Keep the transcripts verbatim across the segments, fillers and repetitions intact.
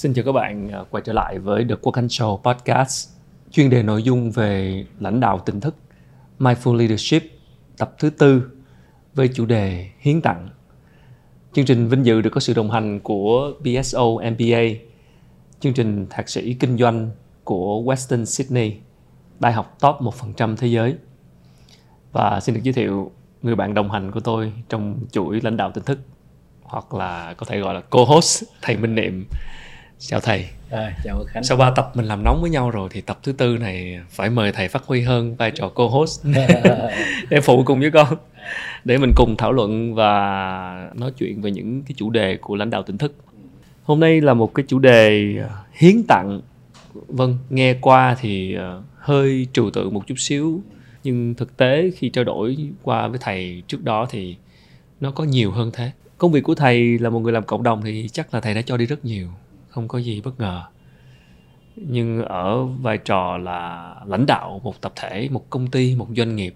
Xin chào các bạn, quay trở lại với The World Council Podcast, chuyên đề nội dung về lãnh đạo tỉnh thức, Mindful Leadership, tập thứ tư với chủ đề hiến tặng. Chương trình vinh dự được có sự đồng hành của pê ét o em bê a, chương trình thạc sĩ kinh doanh của Western Sydney, đại học top một phần trăm thế giới. Và xin được giới thiệu người bạn đồng hành của tôi trong chuỗi lãnh đạo tỉnh thức, hoặc là có thể gọi là co-host, thầy Minh Niệm. Chào thầy. À, chào Khánh. Sau ba tập mình làm nóng với nhau rồi thì tập thứ tư này phải mời thầy phát huy hơn vai trò co-host để phụ cùng với con, để mình cùng thảo luận và nói chuyện về những cái chủ đề của lãnh đạo tỉnh thức. Hôm nay là một cái chủ đề hiến tặng. Vâng, nghe qua thì hơi trừu tượng một chút xíu, nhưng thực tế khi trao đổi qua với thầy trước đó thì nó có nhiều hơn thế. Công việc của thầy là một người làm cộng đồng thì chắc là thầy đã cho đi rất nhiều, không có gì bất ngờ. Nhưng ở vai trò là lãnh đạo một tập thể, một công ty, một doanh nghiệp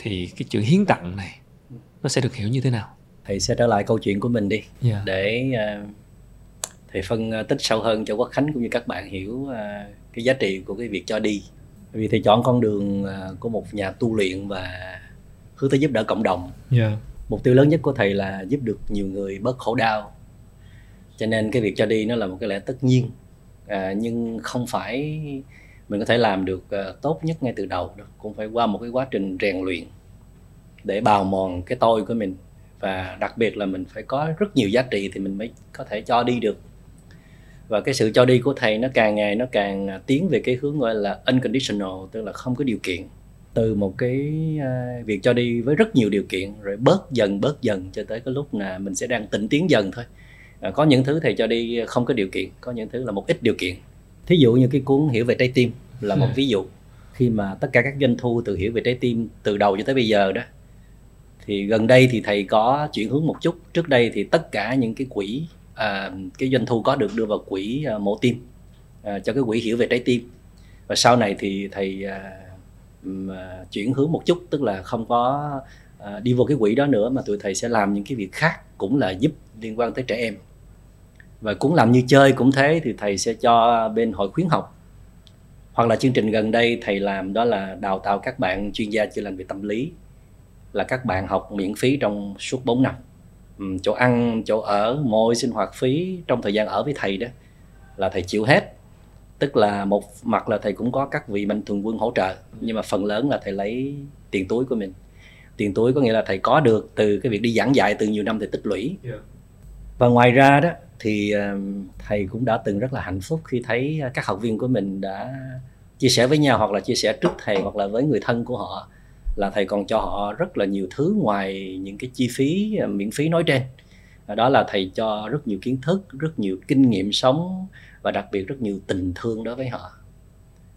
thì cái chữ hiến tặng này nó sẽ được hiểu như thế nào? Thầy sẽ trở lại câu chuyện của mình đi, yeah. Để uh, thầy phân tích sâu hơn cho Quốc Khánh cũng như các bạn hiểu uh, cái giá trị của cái việc cho đi. Vì thầy chọn con đường uh, của một nhà tu luyện và hướng tới giúp đỡ cộng đồng, yeah. Mục tiêu lớn nhất của thầy là giúp được nhiều người bớt khổ đau. Cho nên cái việc cho đi nó là một cái lẽ tất nhiên, à, nhưng không phải mình có thể làm được uh, tốt nhất ngay từ đầu đâu. Cũng phải qua một cái quá trình rèn luyện để bào mòn cái tôi của mình. Và đặc biệt là mình phải có rất nhiều giá trị thì mình mới có thể cho đi được. Và cái sự cho đi của thầy nó càng ngày nó càng tiến về cái hướng gọi là unconditional, tức là không có điều kiện. Từ một cái uh, việc cho đi với rất nhiều điều kiện, rồi bớt dần bớt dần cho tới cái lúc là mình sẽ đang tịnh tiến dần thôi. À, có những thứ thầy cho đi không có điều kiện, có những thứ là một ít điều kiện. Thí dụ như cái cuốn Hiểu về trái tim là một ví dụ. Khi mà tất cả các doanh thu từ Hiểu về trái tim từ đầu cho tới bây giờ đó, thì gần đây thì thầy có chuyển hướng một chút. Trước đây thì tất cả những cái quỹ à, cái doanh thu có được đưa vào quỹ à, mổ tim à, cho cái quỹ Hiểu về trái tim. Và sau này thì thầy à, à, chuyển hướng một chút, tức là không có à, đi vô cái quỹ đó nữa, mà tụi thầy sẽ làm những cái việc khác cũng là giúp liên quan tới trẻ em. Và cũng làm như chơi cũng thế, thì thầy sẽ cho bên hội khuyến học. Hoặc là chương trình gần đây thầy làm đó là đào tạo các bạn chuyên gia chữa lành về tâm lý, là các bạn học miễn phí trong suốt bốn năm. ừ, Chỗ ăn, chỗ ở, mọi sinh hoạt phí trong thời gian ở với thầy đó là thầy chịu hết. Tức là một mặt là thầy cũng có các vị mạnh thường quân hỗ trợ, nhưng mà phần lớn là thầy lấy tiền túi của mình. Tiền túi có nghĩa là thầy có được từ cái việc đi giảng dạy từ nhiều năm thầy tích lũy, yeah. Và ngoài ra đó thì thầy cũng đã từng rất là hạnh phúc khi thấy các học viên của mình đã chia sẻ với nhau, hoặc là chia sẻ trước thầy, hoặc là với người thân của họ, là thầy còn cho họ rất là nhiều thứ ngoài những cái chi phí miễn phí nói trên. Đó là thầy cho rất nhiều kiến thức, rất nhiều kinh nghiệm sống, và đặc biệt rất nhiều tình thương đối với họ.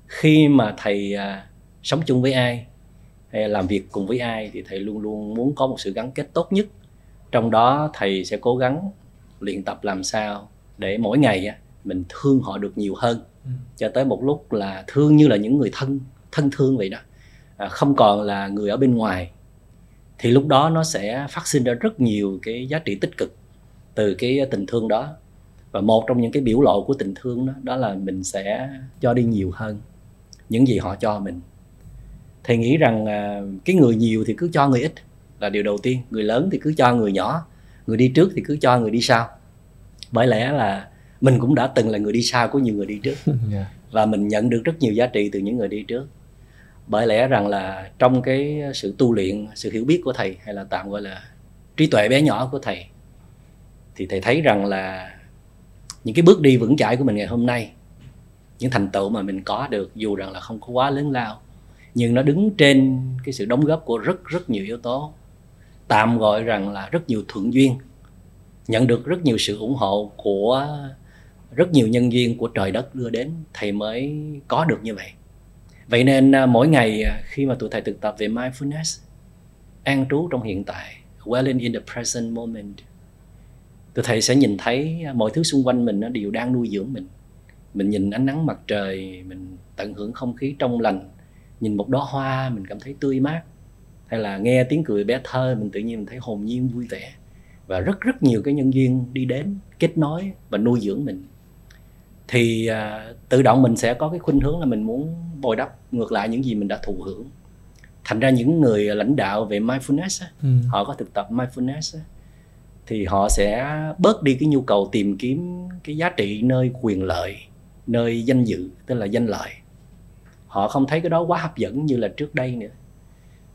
Khi mà thầy sống chung với ai hay làm việc cùng với ai thì thầy luôn luôn muốn có một sự gắn kết tốt nhất. Trong đó thầy sẽ cố gắng luyện tập làm sao để mỗi ngày mình thương họ được nhiều hơn, cho tới một lúc là thương như là những người thân, thân thương vậy đó, à, không còn là người ở bên ngoài. Thì lúc đó nó sẽ phát sinh ra rất nhiều cái giá trị tích cực từ cái tình thương đó. Và một trong những cái biểu lộ của tình thương đó, đó là mình sẽ cho đi nhiều hơn những gì họ cho mình. Thầy nghĩ rằng à, cái người nhiều thì cứ cho người ít là điều đầu tiên. Người lớn thì cứ cho người nhỏ, người đi trước thì cứ cho người đi sau. Bởi lẽ là mình cũng đã từng là người đi sau của nhiều người đi trước, yeah. Và mình nhận được rất nhiều giá trị từ những người đi trước. Bởi lẽ rằng là trong cái sự tu luyện, sự hiểu biết của thầy, hay là tạm gọi là trí tuệ bé nhỏ của thầy, thì thầy thấy rằng là những cái bước đi vững chãi của mình ngày hôm nay, những thành tựu mà mình có được, dù rằng là không có quá lớn lao, nhưng nó đứng trên cái sự đóng góp của rất rất nhiều yếu tố, tạm gọi rằng là rất nhiều thuận duyên, nhận được rất nhiều sự ủng hộ của rất nhiều nhân duyên của trời đất đưa đến, thầy mới có được như vậy. Vậy nên mỗi ngày khi mà tụi thầy thực tập về mindfulness, an trú trong hiện tại, dwelling in the present moment, tụi thầy sẽ nhìn thấy mọi thứ xung quanh mình nó đều đang nuôi dưỡng mình. Mình nhìn ánh nắng mặt trời, mình tận hưởng không khí trong lành, nhìn một đóa hoa mình cảm thấy tươi mát, hay là nghe tiếng cười bé thơ mình tự nhiên mình thấy hồn nhiên vui vẻ. Và rất rất nhiều cái nhân duyên đi đến, kết nối và nuôi dưỡng mình. thì uh, tự động mình sẽ có cái khuynh hướng là mình muốn bồi đắp ngược lại những gì mình đã thụ hưởng. Thành ra những người lãnh đạo về mindfulness á, ừ. họ có thực tập mindfulness á, thì họ sẽ bớt đi cái nhu cầu tìm kiếm cái giá trị nơi quyền lợi, nơi danh dự, tức là danh lợi. Họ không thấy cái đó quá hấp dẫn như là trước đây nữa,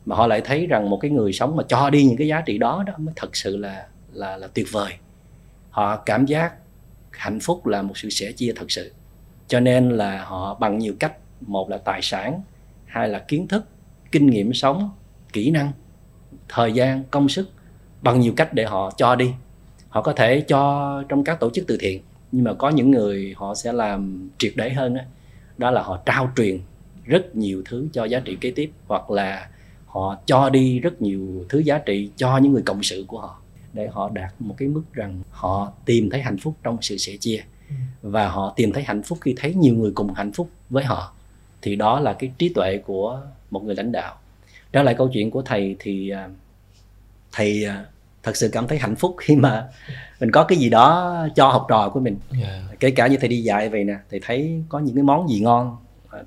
mà họ lại thấy rằng một cái người sống mà cho đi những cái giá trị đó đó mới thật sự là là là tuyệt vời. Họ cảm giác hạnh phúc là một sự sẻ chia thật sự. Cho nên là họ bằng nhiều cách, một là tài sản, hai là kiến thức, kinh nghiệm sống, kỹ năng, thời gian, công sức, bằng nhiều cách để họ cho đi. Họ có thể cho trong các tổ chức từ thiện, nhưng mà có những người họ sẽ làm triệt để hơn đó, đó là họ trao truyền rất nhiều thứ cho giá trị kế tiếp, hoặc là họ cho đi rất nhiều thứ giá trị cho những người cộng sự của họ, để họ đạt một cái mức rằng họ tìm thấy hạnh phúc trong sự sẻ chia. Và họ tìm thấy hạnh phúc khi thấy nhiều người cùng hạnh phúc với họ. Thì đó là cái trí tuệ của một người lãnh đạo. Trở lại câu chuyện của thầy thì thầy thật sự cảm thấy hạnh phúc khi mà mình có cái gì đó cho học trò của mình. Yeah. Kể cả như thầy đi dạy vậy nè, thầy thấy có những cái món gì ngon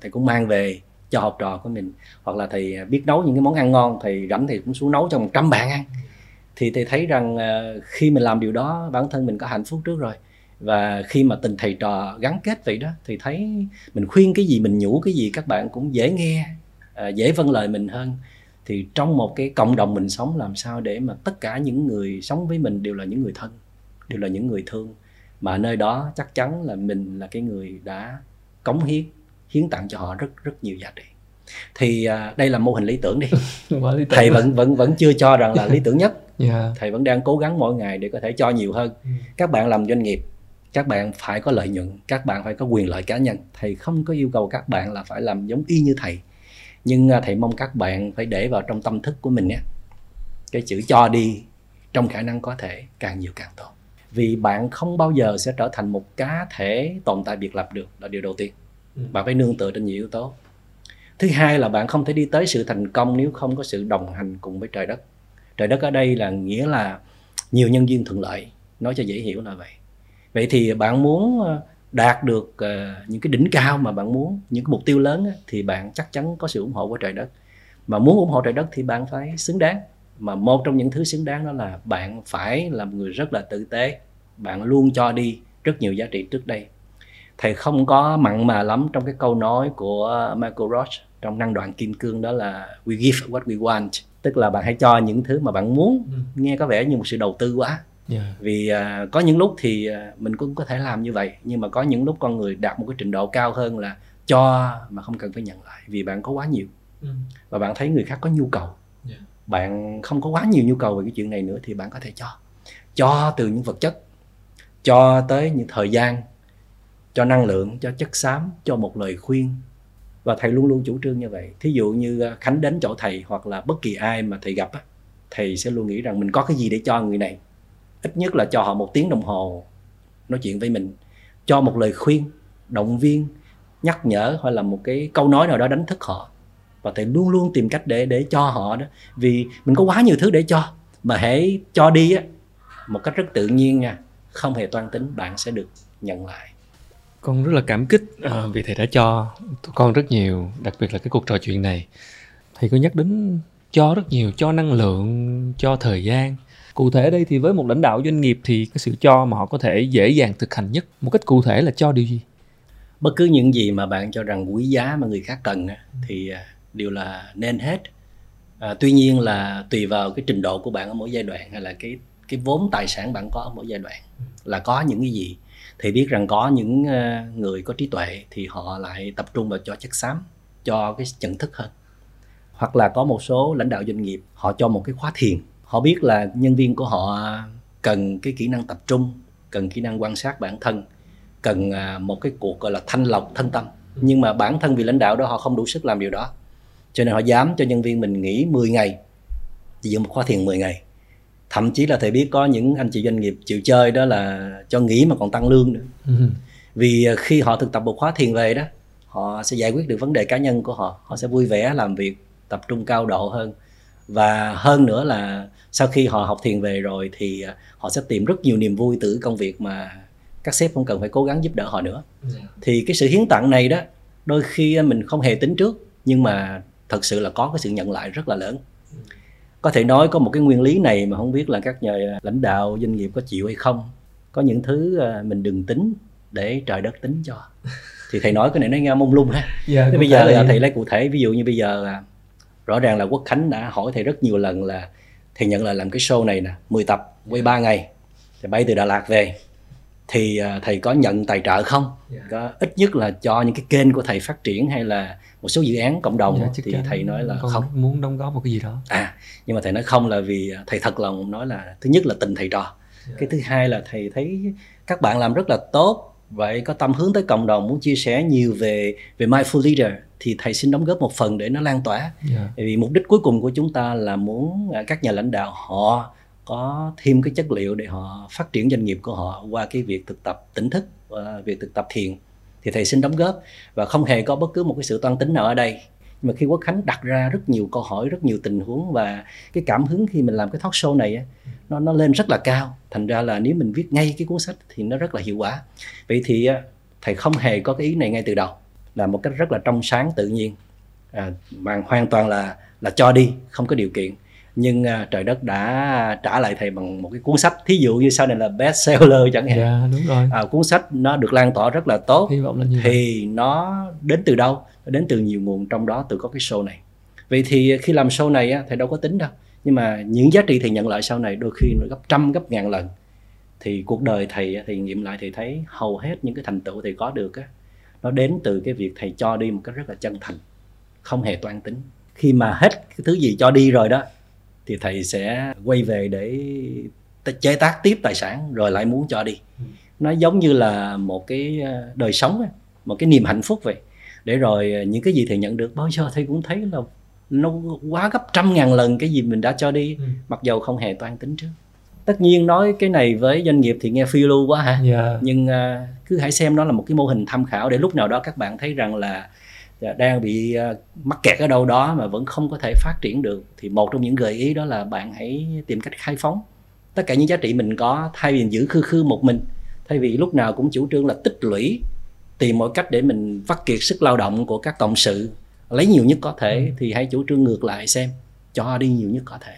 thầy cũng mang về cho học trò của mình. Hoặc là thầy biết nấu những cái món ăn ngon, thầy rảnh thầy cũng xuống nấu cho một trăm bạn ăn. Thì thầy thấy rằng khi mình làm điều đó bản thân mình có hạnh phúc trước rồi. Và khi mà tình thầy trò gắn kết vậy đó, thì thấy mình khuyên cái gì, mình nhủ cái gì các bạn cũng dễ nghe, dễ vâng lời mình hơn. Thì trong một cái cộng đồng mình sống, làm sao để mà tất cả những người sống với mình đều là những người thân, đều là những người thương, mà nơi đó chắc chắn là mình là cái người đã cống hiến, hiến tặng cho họ rất rất nhiều giá trị. Thì đây là mô hình lý tưởng đi. lý tưởng thầy mà. vẫn vẫn vẫn chưa cho rằng là lý tưởng nhất. Yeah. Thầy vẫn đang cố gắng mỗi ngày để có thể cho nhiều hơn. Các bạn làm doanh nghiệp, các bạn phải có lợi nhuận, các bạn phải có quyền lợi cá nhân. Thầy không có yêu cầu các bạn là phải làm giống y như thầy, nhưng thầy mong các bạn phải để vào trong tâm thức của mình á, cái chữ cho đi trong khả năng có thể càng nhiều càng tốt. Vì bạn không bao giờ sẽ trở thành một cá thể tồn tại biệt lập được, là điều đầu tiên. Bạn phải nương tựa trên nhiều yếu tố. Thứ hai là bạn không thể đi tới sự thành công nếu không có sự đồng hành cùng với trời đất. Trời đất ở đây là nghĩa là nhiều nhân duyên thuận lợi, nói cho dễ hiểu là vậy. Vậy thì bạn muốn đạt được những cái đỉnh cao mà bạn muốn, những cái mục tiêu lớn, thì bạn chắc chắn có sự ủng hộ của trời đất. Mà muốn ủng hộ trời đất thì bạn phải xứng đáng. Mà một trong những thứ xứng đáng đó là bạn phải là một người rất là tử tế. Bạn luôn cho đi rất nhiều giá trị trước đây. Thầy không có mặn mà lắm trong cái câu nói của Michael Roach trong Năng Đoạn Kim Cương, đó là "We give what we want", tức là bạn hãy cho những thứ mà bạn muốn. Nghe có vẻ như một sự đầu tư quá. Yeah. Vì uh, có những lúc thì uh, mình cũng có thể làm như vậy, nhưng mà có những lúc con người đạt một cái trình độ cao hơn là cho mà không cần phải nhận lại, vì bạn có quá nhiều. Mm. Và bạn thấy người khác có nhu cầu. Yeah. Bạn không có quá nhiều nhu cầu về cái chuyện này nữa thì bạn có thể cho. Cho từ những vật chất, cho tới những thời gian, cho năng lượng, cho chất xám, cho một lời khuyên. Và thầy luôn luôn chủ trương như vậy. Thí dụ như Khánh đến chỗ thầy hoặc là bất kỳ ai mà thầy gặp á, thầy sẽ luôn nghĩ rằng mình có cái gì để cho người này. Ít nhất là cho họ một tiếng đồng hồ nói chuyện với mình, cho một lời khuyên, động viên, nhắc nhở, hoặc là một cái câu nói nào đó đánh thức họ. Và thầy luôn luôn tìm cách để, để cho họ đó. Vì mình có quá nhiều thứ để cho. Mà hãy cho đi á, một cách rất tự nhiên nha, không hề toan tính, bạn sẽ được nhận lại. Con rất là cảm kích vì thầy đã cho tụi con rất nhiều, đặc biệt là cái cuộc trò chuyện này. Thầy có nhắc đến cho rất nhiều, cho năng lượng, cho thời gian. Cụ thể đây thì với một lãnh đạo doanh nghiệp thì cái sự cho mà họ có thể dễ dàng thực hành nhất, một cách cụ thể là cho điều gì? Bất cứ những gì mà bạn cho rằng quý giá mà người khác cần thì đều là nên hết. À, tuy nhiên là tùy vào cái trình độ của bạn ở mỗi giai đoạn, hay là cái, cái vốn tài sản bạn có ở mỗi giai đoạn là có những cái gì. Thì biết rằng có những người có trí tuệ thì họ lại tập trung vào cho chất xám, cho cái nhận thức hơn. Hoặc là có một số lãnh đạo doanh nghiệp họ cho một cái khóa thiền. Họ biết là nhân viên của họ cần cái kỹ năng tập trung, cần kỹ năng quan sát bản thân, cần một cái cuộc gọi là thanh lọc thân tâm. Nhưng mà bản thân vị lãnh đạo đó họ không đủ sức làm điều đó. Cho nên họ dám cho nhân viên mình nghỉ mười ngày, dự một khóa thiền mười ngày. Thậm chí là thầy biết có những anh chị doanh nghiệp chịu chơi đó là cho nghỉ mà còn tăng lương nữa. Ừ. Vì khi họ thực tập một khóa thiền về đó, họ sẽ giải quyết được vấn đề cá nhân của họ. Họ sẽ vui vẻ làm việc, tập trung cao độ hơn. Và hơn nữa là sau khi họ học thiền về rồi thì họ sẽ tìm rất nhiều niềm vui từ công việc mà các sếp không cần phải cố gắng giúp đỡ họ nữa. Yeah. Thì cái sự hiến tặng này đó, đôi khi mình không hề tính trước, nhưng mà thật sự là có cái sự nhận lại rất là lớn. Có thể nói có một cái nguyên lý này mà không biết là các nhà lãnh đạo doanh nghiệp có chịu hay không. Có những thứ mình đừng tính để trời đất tính cho. Thì thầy nói cái này nó nghe mông lung ha. Yeah, thế bây giờ là thầy lấy cụ thể, ví dụ như bây giờ rõ ràng là Quốc Khánh đã hỏi thầy rất nhiều lần là thầy nhận là làm cái show này nè, mười tập, quay ba ngày, thầy bay từ Đà Lạt về, thì thầy có nhận tài trợ không? Yeah. Có, ít nhất là cho những cái kênh của thầy phát triển hay là một số dự án cộng đồng. Yeah, thì thầy nói là không, muốn đóng góp một cái gì đó. À, nhưng mà thầy nói không là vì thầy thật lòng nói là thứ nhất là tình thầy trò. Yeah. Cái thứ hai là thầy thấy các bạn làm rất là tốt, vậy có tâm hướng tới cộng đồng, muốn chia sẻ nhiều về về Mindful Leader thì thầy xin đóng góp một phần để nó lan tỏa. Yeah. Bởi vì mục đích cuối cùng của chúng ta là muốn các nhà lãnh đạo họ có thêm cái chất liệu để họ phát triển doanh nghiệp của họ qua cái việc thực tập tỉnh thức, việc thực tập thiền. Thì thầy xin đóng góp và không hề có bất cứ một cái sự toan tính nào ở đây. Nhưng mà khi Quốc Khánh đặt ra rất nhiều câu hỏi, rất nhiều tình huống và cái cảm hứng khi mình làm cái talk show này nó, nó lên rất là cao. Thành ra là nếu mình viết ngay cái cuốn sách thì nó rất là hiệu quả. Vậy thì thầy không hề có cái ý này ngay từ đầu, là một cách rất là trong sáng tự nhiên, à, mà hoàn toàn là, là cho đi, không có điều kiện. Nhưng uh, trời đất đã trả lại thầy bằng một cái cuốn sách, thí dụ như sau này là best seller chẳng hạn. Yeah, đúng rồi. À, cuốn sách nó được lan tỏa rất là tốt. Hy vọng là như thì vậy. Nó đến từ đâu? Nó đến từ nhiều nguồn, trong đó từ có cái show này. Vậy thì khi làm show này á, thầy đâu có tính đâu, nhưng mà những giá trị thầy nhận lại sau này đôi khi nó gấp trăm gấp ngàn lần. Thì cuộc đời thầy thì nghiệm lại thì thấy hầu hết những cái thành tựu thầy có được á, nó đến từ cái việc thầy cho đi một cách rất là chân thành, không hề toan tính. Khi mà hết cái thứ gì cho đi rồi đó thì thầy sẽ quay về để chế tác tiếp tài sản rồi lại muốn cho đi. Nó giống như là một cái đời sống, một cái niềm hạnh phúc vậy. Để rồi những cái gì thầy nhận được bao giờ thầy cũng thấy là nó quá gấp trăm ngàn lần cái gì mình đã cho đi, ừ. mặc dầu không hề toan tính trước. Tất nhiên nói cái này với doanh nghiệp thì nghe phiêu lưu quá hả? Yeah. Nhưng cứ hãy xem nó là một cái mô hình tham khảo để lúc nào đó các bạn thấy rằng là đang bị mắc kẹt ở đâu đó mà vẫn không có thể phát triển được. Thì một trong những gợi ý đó là bạn hãy tìm cách khai phóng tất cả những giá trị mình có, thay vì mình giữ khư khư một mình. Thay vì lúc nào cũng chủ trương là tích lũy, tìm mọi cách để mình vắt kiệt sức lao động của các cộng sự, lấy nhiều nhất có thể, ừ. thì hãy chủ trương ngược lại xem, cho đi nhiều nhất có thể.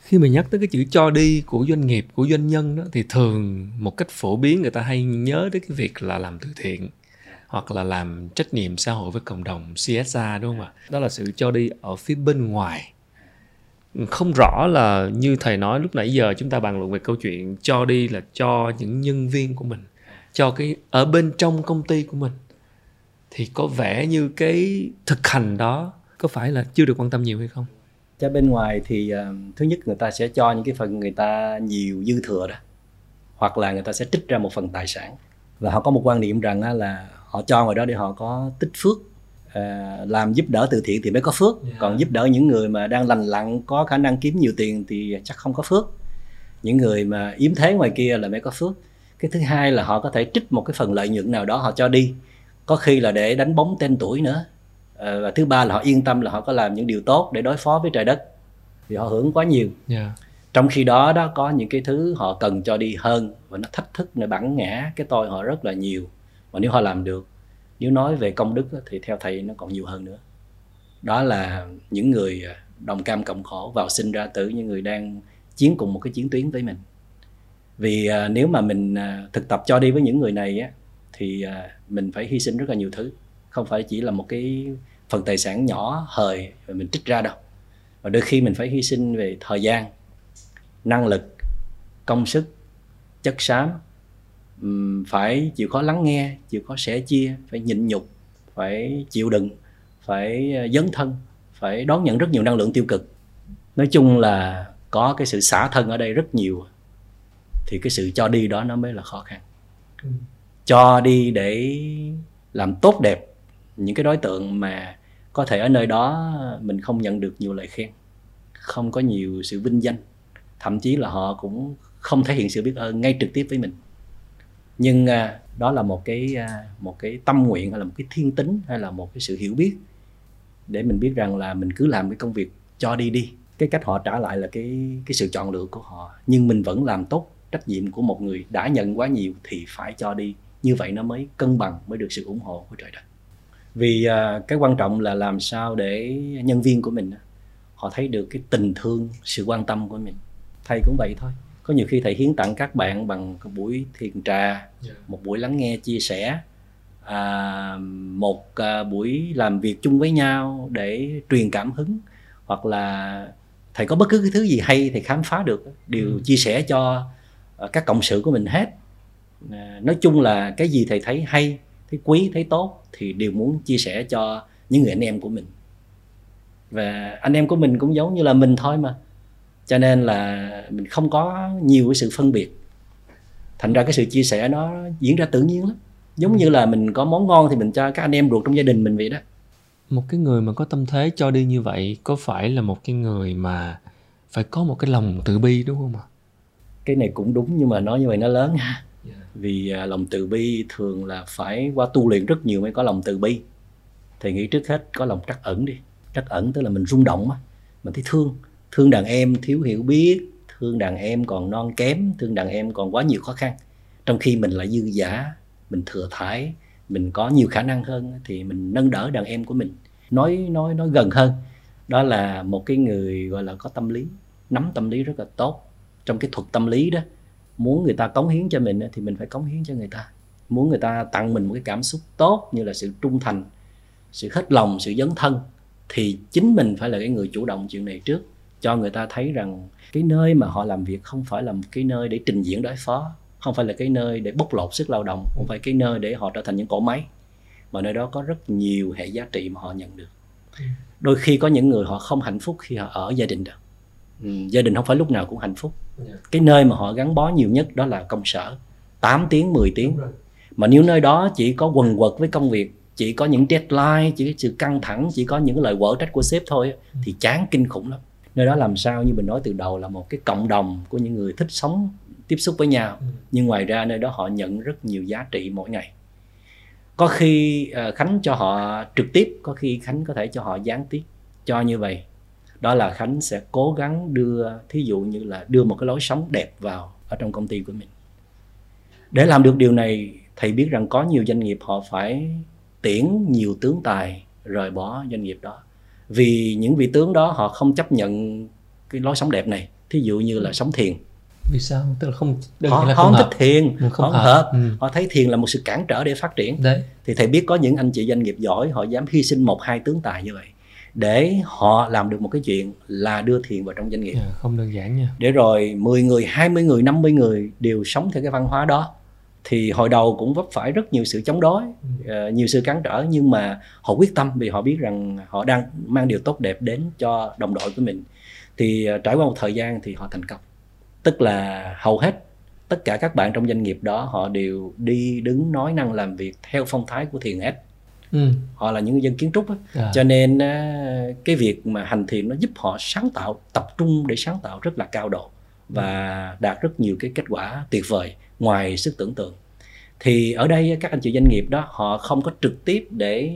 Khi mình nhắc tới cái chữ cho đi của doanh nghiệp, của doanh nhân đó, thì thường một cách phổ biến người ta hay nhớ đến cái việc là làm từ thiện hoặc là làm trách nhiệm xã hội với cộng đồng, C S R, đúng không ạ? Đó là sự cho đi ở phía bên ngoài. Không rõ là như thầy nói lúc nãy giờ chúng ta bàn luận về câu chuyện cho đi là cho những nhân viên của mình, cho cái ở bên trong công ty của mình, thì có vẻ như cái thực hành đó có phải là chưa được quan tâm nhiều hay không? Cho bên ngoài thì uh, thứ nhất người ta sẽ cho những cái phần người ta nhiều dư thừa đó, hoặc là người ta sẽ trích ra một phần tài sản. Và họ có một quan niệm rằng uh, là họ cho ngoài đó để họ có tích phước, uh, làm giúp đỡ từ thiện thì mới có phước. Yeah. Còn giúp đỡ những người mà đang lành lặn, có khả năng kiếm nhiều tiền thì chắc không có phước. Những người mà yếm thế ngoài kia là mới có phước. Cái thứ hai là họ có thể trích một cái phần lợi nhuận nào đó họ cho đi, có khi là để đánh bóng tên tuổi nữa. Và thứ ba là họ yên tâm là họ có làm những điều tốt để đối phó với trời đất thì họ hưởng quá nhiều. Yeah. Trong khi đó đó có những cái thứ họ cần cho đi hơn và nó thách thức, nó bản ngã cái tôi họ rất là nhiều. Và nếu họ làm được, nếu nói về công đức thì theo thầy nó còn nhiều hơn nữa. Đó là những người đồng cam cộng khổ, vào sinh ra tử, những người đang chiến cùng một cái chiến tuyến với mình. Vì nếu mà mình thực tập cho đi với những người này á, thì mình phải hy sinh rất là nhiều thứ, không phải chỉ là một cái phần tài sản nhỏ hời mà mình trích ra đâu. Và đôi khi mình phải hy sinh về thời gian, năng lực, công sức, chất xám, phải chịu khó lắng nghe, chịu khó sẻ chia, phải nhịn nhục, phải chịu đựng, phải dấn thân, phải đón nhận rất nhiều năng lượng tiêu cực. Nói chung là có cái sự xả thân ở đây rất nhiều, thì cái sự cho đi đó nó mới là khó khăn. Cho đi để làm tốt đẹp những cái đối tượng mà có thể ở nơi đó mình không nhận được nhiều lời khen, không có nhiều sự vinh danh, thậm chí là họ cũng không thể hiện sự biết ơn ngay trực tiếp với mình. Nhưng đó là một cái, một cái tâm nguyện, hay là một cái thiên tính, hay là một cái sự hiểu biết để mình biết rằng là mình cứ làm cái công việc cho đi đi. Cái cách họ trả lại là cái, cái sự chọn lựa của họ, nhưng mình vẫn làm tốt trách nhiệm của một người đã nhận quá nhiều thì phải cho đi. Như vậy nó mới cân bằng, mới được sự ủng hộ của trời đất. Vì cái quan trọng là làm sao để nhân viên của mình họ thấy được cái tình thương, sự quan tâm của mình. Thầy cũng vậy thôi. Có nhiều khi thầy hiến tặng các bạn bằng một buổi thiền trà, một buổi lắng nghe chia sẻ, một buổi làm việc chung với nhau để truyền cảm hứng. Hoặc là thầy có bất cứ cái thứ gì hay thầy khám phá được, đều ừ. chia sẻ cho các cộng sự của mình hết. Nói chung là cái gì thầy thấy hay, thấy quý, thấy tốt thì đều muốn chia sẻ cho những người anh em của mình. Và anh em của mình cũng giống như là mình thôi mà. Cho nên là mình không có nhiều cái sự phân biệt. Thành ra cái sự chia sẻ nó diễn ra tự nhiên lắm. Giống như là mình có món ngon thì mình cho các anh em ruột trong gia đình mình vậy đó. Một cái người mà có tâm thế cho đi như vậy có phải là một cái người mà phải có một cái lòng từ bi đúng không ạ? Cái này cũng đúng, nhưng mà nói như vậy nó lớn ha. Vì lòng từ bi thường là phải qua tu luyện rất nhiều mới có lòng từ bi. Thầy nghĩ trước hết có lòng trắc ẩn đi. Trắc ẩn tức là mình rung động, mình thấy thương. Thương đàn em thiếu hiểu biết, thương đàn em còn non kém, thương đàn em còn quá nhiều khó khăn. Trong khi mình lại dư dả, mình thừa thãi, mình có nhiều khả năng hơn thì mình nâng đỡ đàn em của mình. Nói nói nói gần hơn, đó là một cái người gọi là có tâm lý, nắm tâm lý rất là tốt. Trong cái thuật tâm lý đó, muốn người ta cống hiến cho mình thì mình phải cống hiến cho người ta. Muốn người ta tặng mình một cái cảm xúc tốt như là sự trung thành, sự hết lòng, sự dấn thân, thì chính mình phải là cái người chủ động chuyện này trước, cho người ta thấy rằng cái nơi mà họ làm việc không phải là một cái nơi để trình diễn đối phó, không phải là cái nơi để bóc lột sức lao động, không phải cái nơi để họ trở thành những cỗ máy, mà nơi đó có rất nhiều hệ giá trị mà họ nhận được. Đôi khi có những người họ không hạnh phúc khi họ ở gia đình đâu. Ừ, gia đình không phải lúc nào cũng hạnh phúc. Cái nơi mà họ gắn bó nhiều nhất đó là công sở, tám tiếng, mười tiếng. Mà nếu nơi đó chỉ có quần quật với công việc, chỉ có những deadline, chỉ có sự căng thẳng, chỉ có những lời quở trách của sếp thôi, thì chán kinh khủng lắm. Nơi đó làm sao, như mình nói từ đầu, là một cái cộng đồng của những người thích sống, tiếp xúc với nhau. Nhưng ngoài ra nơi đó họ nhận rất nhiều giá trị mỗi ngày. Có khi Khánh cho họ trực tiếp, có khi Khánh có thể cho họ gián tiếp. Cho như vậy, đó là Khánh sẽ cố gắng đưa, thí dụ như là đưa một cái lối sống đẹp vào ở trong công ty của mình. Để làm được điều này, thầy biết rằng có nhiều doanh nghiệp họ phải tiễn nhiều tướng tài rời bỏ doanh nghiệp đó. Vì những vị tướng đó họ không chấp nhận cái lối sống đẹp này. Thí dụ như là sống thiền. Vì sao? Tức là không, họ là không, không thích thiền, không, không hợp, hợp. Ừ. Họ thấy thiền là một sự cản trở để phát triển. Đấy. Thì thầy biết có những anh chị doanh nghiệp giỏi, họ dám hy sinh một hai tướng tài như vậy để họ làm được một cái chuyện là đưa thiền vào trong doanh nghiệp. À, không đơn giản nha. Để rồi mười người, hai mươi người, năm mươi người đều sống theo cái văn hóa đó. Thì hồi đầu cũng vấp phải rất nhiều sự chống đối, ừ. nhiều sự cản trở, nhưng mà họ quyết tâm vì họ biết rằng họ đang mang điều tốt đẹp đến cho đồng đội của mình. Thì trải qua một thời gian thì họ thành công. Tức là hầu hết tất cả các bạn trong doanh nghiệp đó họ đều đi đứng nói năng làm việc theo phong thái của thiền hết. Ừ. Họ là những dân kiến trúc á, à. Cho nên cái việc mà hành thiền nó giúp họ sáng tạo, tập trung để sáng tạo rất là cao độ và ừ. đạt rất nhiều cái kết quả tuyệt vời ngoài sức tưởng tượng. Thì ở đây các anh chị doanh nghiệp đó họ không có trực tiếp để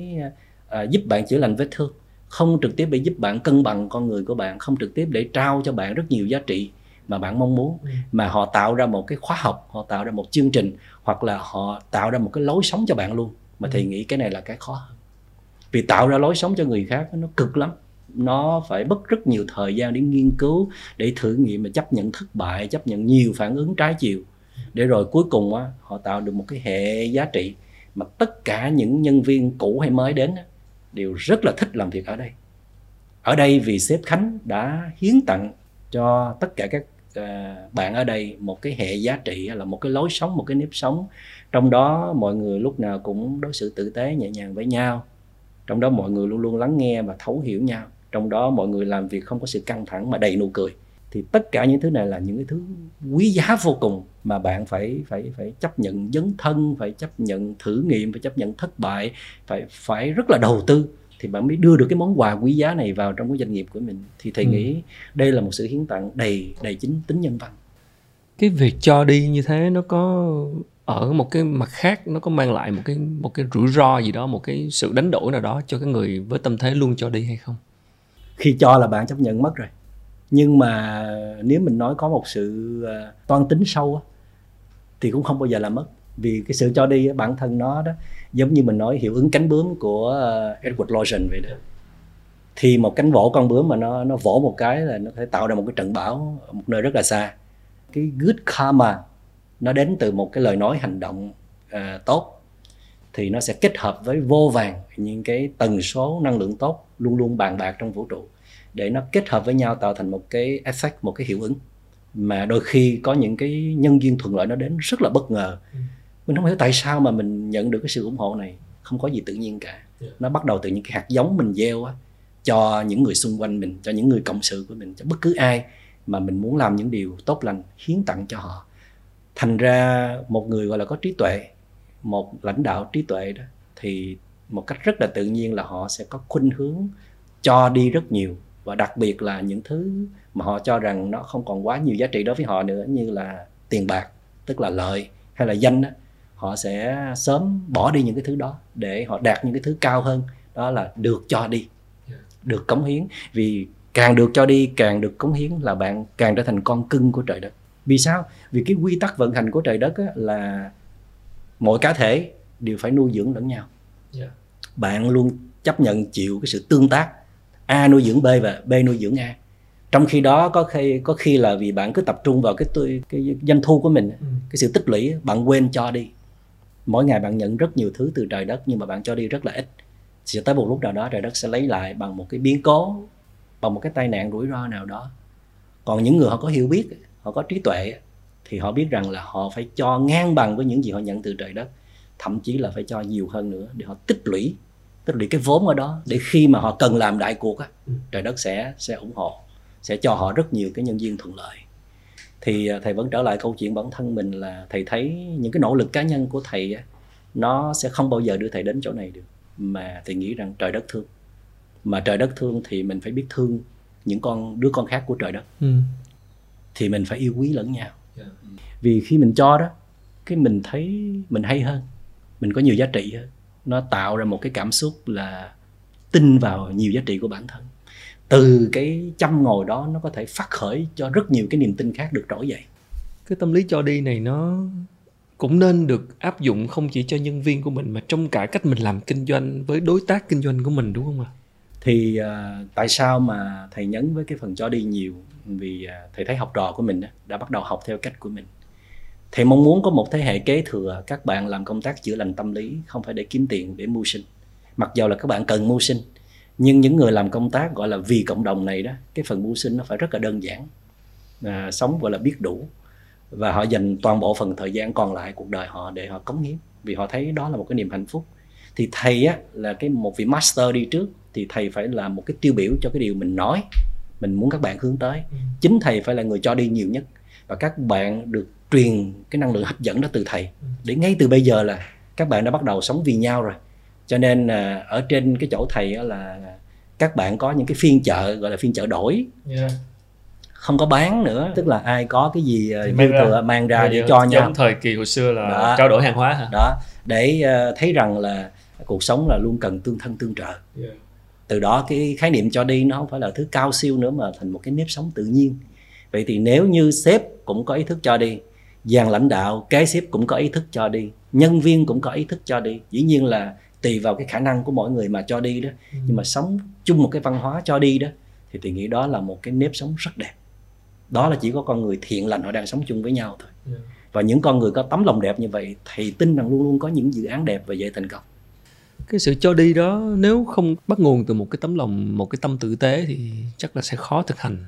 à, giúp bạn chữa lành vết thương, không trực tiếp để giúp bạn cân bằng con người của bạn, không trực tiếp để trao cho bạn rất nhiều giá trị mà bạn mong muốn, ừ. mà họ tạo ra một cái khóa học, họ tạo ra một chương trình, hoặc là họ tạo ra một cái lối sống cho bạn luôn. Mà thầy nghĩ cái này là cái khó hơn. Vì tạo ra lối sống cho người khác nó cực lắm. Nó phải mất rất nhiều thời gian để nghiên cứu, để thử nghiệm, mà chấp nhận thất bại, chấp nhận nhiều phản ứng trái chiều. Để rồi cuối cùng á, họ tạo được một cái hệ giá trị mà tất cả những nhân viên cũ hay mới đến á, đều rất là thích làm việc ở đây. Ở đây vì sếp Khánh đã hiến tặng cho tất cả các bạn ở đây một cái hệ giá trị, là một cái lối sống, một cái nếp sống. Trong đó mọi người lúc nào cũng đối xử tử tế, nhẹ nhàng với nhau. Trong đó mọi người luôn luôn lắng nghe và thấu hiểu nhau. Trong đó mọi người làm việc không có sự căng thẳng mà đầy nụ cười. Thì tất cả những thứ này là những cái thứ quý giá vô cùng mà bạn phải phải phải chấp nhận dấn thân, phải chấp nhận thử nghiệm, phải chấp nhận thất bại, phải phải rất là đầu tư thì bạn mới đưa được cái món quà quý giá này vào trong cái doanh nghiệp của mình. Thì thầy ừ. nghĩ đây là một sự hiến tặng đầy đầy chính tính nhân văn. Cái việc cho đi như thế nó có ở một cái mặt khác, nó có mang lại một cái một cái rủi ro gì đó, một cái sự đánh đổi nào đó cho cái người với tâm thế luôn cho đi hay không? Khi cho là bạn chấp nhận mất rồi. Nhưng mà nếu mình nói có một sự toan tính sâu thì cũng không bao giờ là mất. Vì cái sự cho đi bản thân nó đó, giống như mình nói hiệu ứng cánh bướm của Edward Lorenz vậy đó. Thì một cánh vỗ con bướm mà nó nó vỗ một cái là nó có thể tạo ra một cái trận bão một nơi rất là xa. Cái good karma nó đến từ một cái lời nói hành động uh, tốt, thì nó sẽ kết hợp với vô vàn những cái tần số năng lượng tốt luôn luôn bàn bạc trong vũ trụ, để nó kết hợp với nhau tạo thành một cái effect, một cái hiệu ứng. Mà đôi khi có những cái nhân duyên thuận lợi nó đến rất là bất ngờ. ừ. Mình không hiểu tại sao mà mình nhận được cái sự ủng hộ này, không có gì tự nhiên cả. yeah. Nó bắt đầu từ những cái hạt giống mình gieo á, cho những người xung quanh mình, cho những người cộng sự của mình, cho bất cứ ai mà mình muốn làm những điều tốt lành, hiến tặng cho họ. Thành ra một người gọi là có trí tuệ, một lãnh đạo trí tuệ đó, thì một cách rất là tự nhiên là họ sẽ có khuynh hướng cho đi rất nhiều. Và đặc biệt là những thứ mà họ cho rằng nó không còn quá nhiều giá trị đối với họ nữa, như là tiền bạc, tức là lợi, hay là danh đó. Họ sẽ sớm bỏ đi những cái thứ đó để họ đạt những cái thứ cao hơn. Đó là được cho đi, được cống hiến. Vì càng được cho đi, càng được cống hiến là bạn càng trở thành con cưng của trời đất. Vì sao? Vì cái quy tắc vận hành của trời đất là mỗi cá thể đều phải nuôi dưỡng lẫn nhau. yeah. Bạn luôn chấp nhận chịu cái sự tương tác, A nuôi dưỡng B và B nuôi dưỡng A. Trong khi đó có khi, có khi là vì bạn cứ tập trung vào cái, cái, cái doanh thu của mình, ừ. cái sự tích lũy, bạn quên cho đi. Mỗi ngày bạn nhận rất nhiều thứ từ trời đất, nhưng mà bạn cho đi rất là ít. Sẽ tới một lúc nào đó trời đất sẽ lấy lại bằng một cái biến cố, bằng một cái tai nạn rủi ro nào đó. Còn những người họ có hiểu biết, họ có trí tuệ, thì họ biết rằng là họ phải cho ngang bằng với những gì họ nhận từ trời đất. Thậm chí là phải cho nhiều hơn nữa để họ tích lũy, tích lũy cái vốn ở đó, để khi mà họ cần làm đại cuộc, trời đất sẽ, sẽ ủng hộ, sẽ cho họ rất nhiều cái nhân duyên thuận lợi. Thì thầy vẫn trở lại câu chuyện bản thân mình là thầy thấy những cái nỗ lực cá nhân của thầy nó sẽ không bao giờ đưa thầy đến chỗ này được. Mà thầy nghĩ rằng trời đất thương, mà trời đất thương thì mình phải biết thương những con đứa con khác của trời đất. ừ. Thì mình phải yêu quý lẫn nhau. yeah. Vì khi mình cho đó, cái mình thấy mình hay hơn, mình có nhiều giá trị hơn. Nó tạo ra một cái cảm xúc là tin vào nhiều giá trị của bản thân. Từ cái châm ngồi đó nó có thể phát khởi cho rất nhiều cái niềm tin khác được trỗi dậy. Cái tâm lý cho đi này nó cũng nên được áp dụng không chỉ cho nhân viên của mình mà trong cả cách mình làm kinh doanh với đối tác kinh doanh của mình, đúng không ạ? Thì uh, tại sao mà thầy nhấn với cái phần cho đi nhiều? Vì uh, thầy thấy học trò của mình đã bắt đầu học theo cách của mình. Thầy mong muốn có một thế hệ kế thừa các bạn làm công tác chữa lành tâm lý, không phải để kiếm tiền, để mưu sinh. Mặc dù là các bạn cần mưu sinh, nhưng những người làm công tác gọi là vì cộng đồng này đó, cái phần mưu sinh nó phải rất là đơn giản, uh, sống gọi là biết đủ. Và họ dành toàn bộ phần thời gian còn lại cuộc đời họ để họ cống hiến, vì họ thấy đó là một cái niềm hạnh phúc. Thì thầy á, là cái một vị master đi trước, thì thầy phải là một cái tiêu biểu cho cái điều mình nói, mình muốn các bạn hướng tới. ừ. Chính thầy phải là người cho đi nhiều nhất. Và các bạn được truyền cái năng lượng hấp dẫn đó từ thầy. ừ. Để ngay từ bây giờ là các bạn đã bắt đầu sống vì nhau rồi. Cho nên ở trên cái chỗ thầy á, là các bạn có những cái phiên chợ, gọi là phiên chợ đổi. yeah. Không có bán nữa, tức là ai có cái gì mang ra, mang ra để cho nhau. Giống thời kỳ hồi xưa là đó, trao đổi hàng hóa hả? Đó, để thấy rằng là cuộc sống là luôn cần tương thân tương trợ. yeah. Từ đó cái khái niệm cho đi nó không phải là thứ cao siêu nữa, mà thành một cái nếp sống tự nhiên. Vậy thì nếu như sếp cũng có ý thức cho đi, dàn lãnh đạo kế sếp cũng có ý thức cho đi, nhân viên cũng có ý thức cho đi. Dĩ nhiên là tùy vào cái khả năng của mỗi người mà cho đi đó. ừ. Nhưng mà sống chung một cái văn hóa cho đi đó, thì tôi nghĩ đó là một cái nếp sống rất đẹp. Đó là chỉ có con người thiện lành họ đang sống chung với nhau thôi. yeah. Và những con người có tấm lòng đẹp như vậy, thầy tin rằng luôn luôn có những dự án đẹp và dễ thành công. Cái sự cho đi đó nếu không bắt nguồn từ một cái tấm lòng, một cái tâm tử tế thì chắc là sẽ khó thực hành.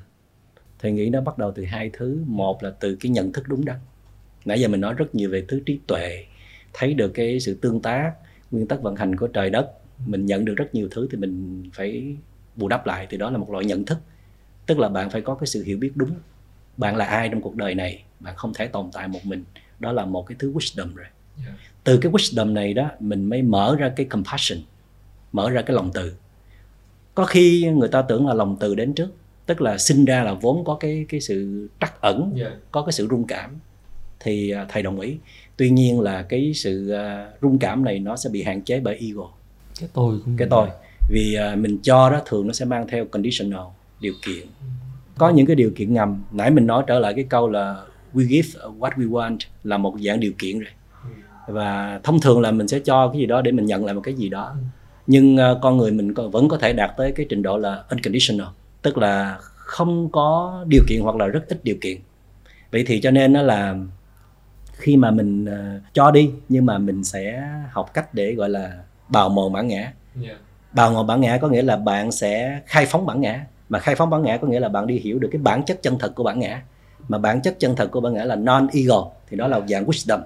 Thầy nghĩ nó bắt đầu từ hai thứ. Một là từ cái nhận thức đúng đắn. Nãy giờ mình nói rất nhiều về thứ trí tuệ, thấy được cái sự tương tác, nguyên tắc vận hành của trời đất. Mình nhận được rất nhiều thứ thì mình phải bù đắp lại, thì đó là một loại nhận thức. Tức là bạn phải có cái sự hiểu biết đúng. Bạn là ai trong cuộc đời này, bạn không thể tồn tại một mình. Đó là một cái thứ wisdom rồi. yeah. Từ cái wisdom này đó, mình mới mở ra cái compassion, mở ra cái lòng từ. Có khi người ta tưởng là lòng từ đến trước, tức là sinh ra là vốn có cái, cái sự trắc ẩn, yeah. có cái sự rung cảm. Thì thầy đồng ý. Tuy nhiên là cái sự rung cảm này nó sẽ bị hạn chế bởi ego, cái tôi, cũng cái tôi. Vì mình cho đó thường nó sẽ mang theo conditional, điều kiện. Có những cái điều kiện ngầm. Nãy mình nói trở lại cái câu là we give what we want là một dạng điều kiện rồi. Và thông thường là mình sẽ cho cái gì đó để mình nhận lại một cái gì đó. Nhưng con người mình vẫn có thể đạt tới cái trình độ là unconditional, tức là không có điều kiện hoặc là rất ít điều kiện. Vậy thì cho nên nó là khi mà mình cho đi, nhưng mà mình sẽ học cách để gọi là bào mòn bản ngã. Yeah. Bào mòn bản ngã có nghĩa là bạn sẽ khai phóng bản ngã. Mà khai phóng bản ngã có nghĩa là bạn đi hiểu được cái bản chất chân thật của bản ngã. Mà bản chất chân thật của bản ngã là non-ego, thì đó là dạng wisdom.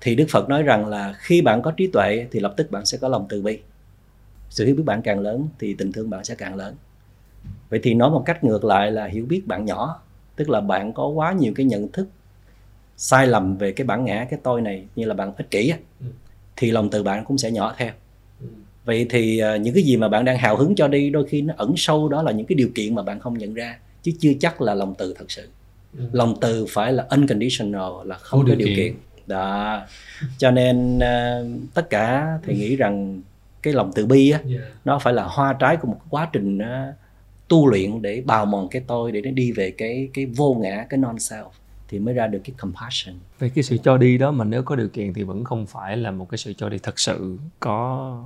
Thì Đức Phật nói rằng là khi bạn có trí tuệ thì lập tức bạn sẽ có lòng từ bi. Sự hiểu biết bạn càng lớn thì tình thương bạn sẽ càng lớn. Vậy thì nói một cách ngược lại là hiểu biết bạn nhỏ, tức là bạn có quá nhiều cái nhận thức sai lầm về cái bản ngã, cái tôi này, như là bạn ích kỷ, thì lòng từ bạn cũng sẽ nhỏ theo. Vậy thì những cái gì mà bạn đang hào hứng cho đi, đôi khi nó ẩn sâu đó là những cái điều kiện mà bạn không nhận ra, chứ chưa chắc là lòng từ thật sự. Lòng từ phải là unconditional, là không, không có điều kiện, điều kiện. Đó. Cho nên uh, tất cả thì nghĩ rằng cái lòng từ bi á, yeah. nó phải là hoa trái của một quá trình uh, tu luyện để bào mòn cái tôi, để nó đi về cái cái vô ngã, cái non self, thì mới ra được cái compassion. Thì cái sự cho đi đó mà nếu có điều kiện thì vẫn không phải là một cái sự cho đi thật sự có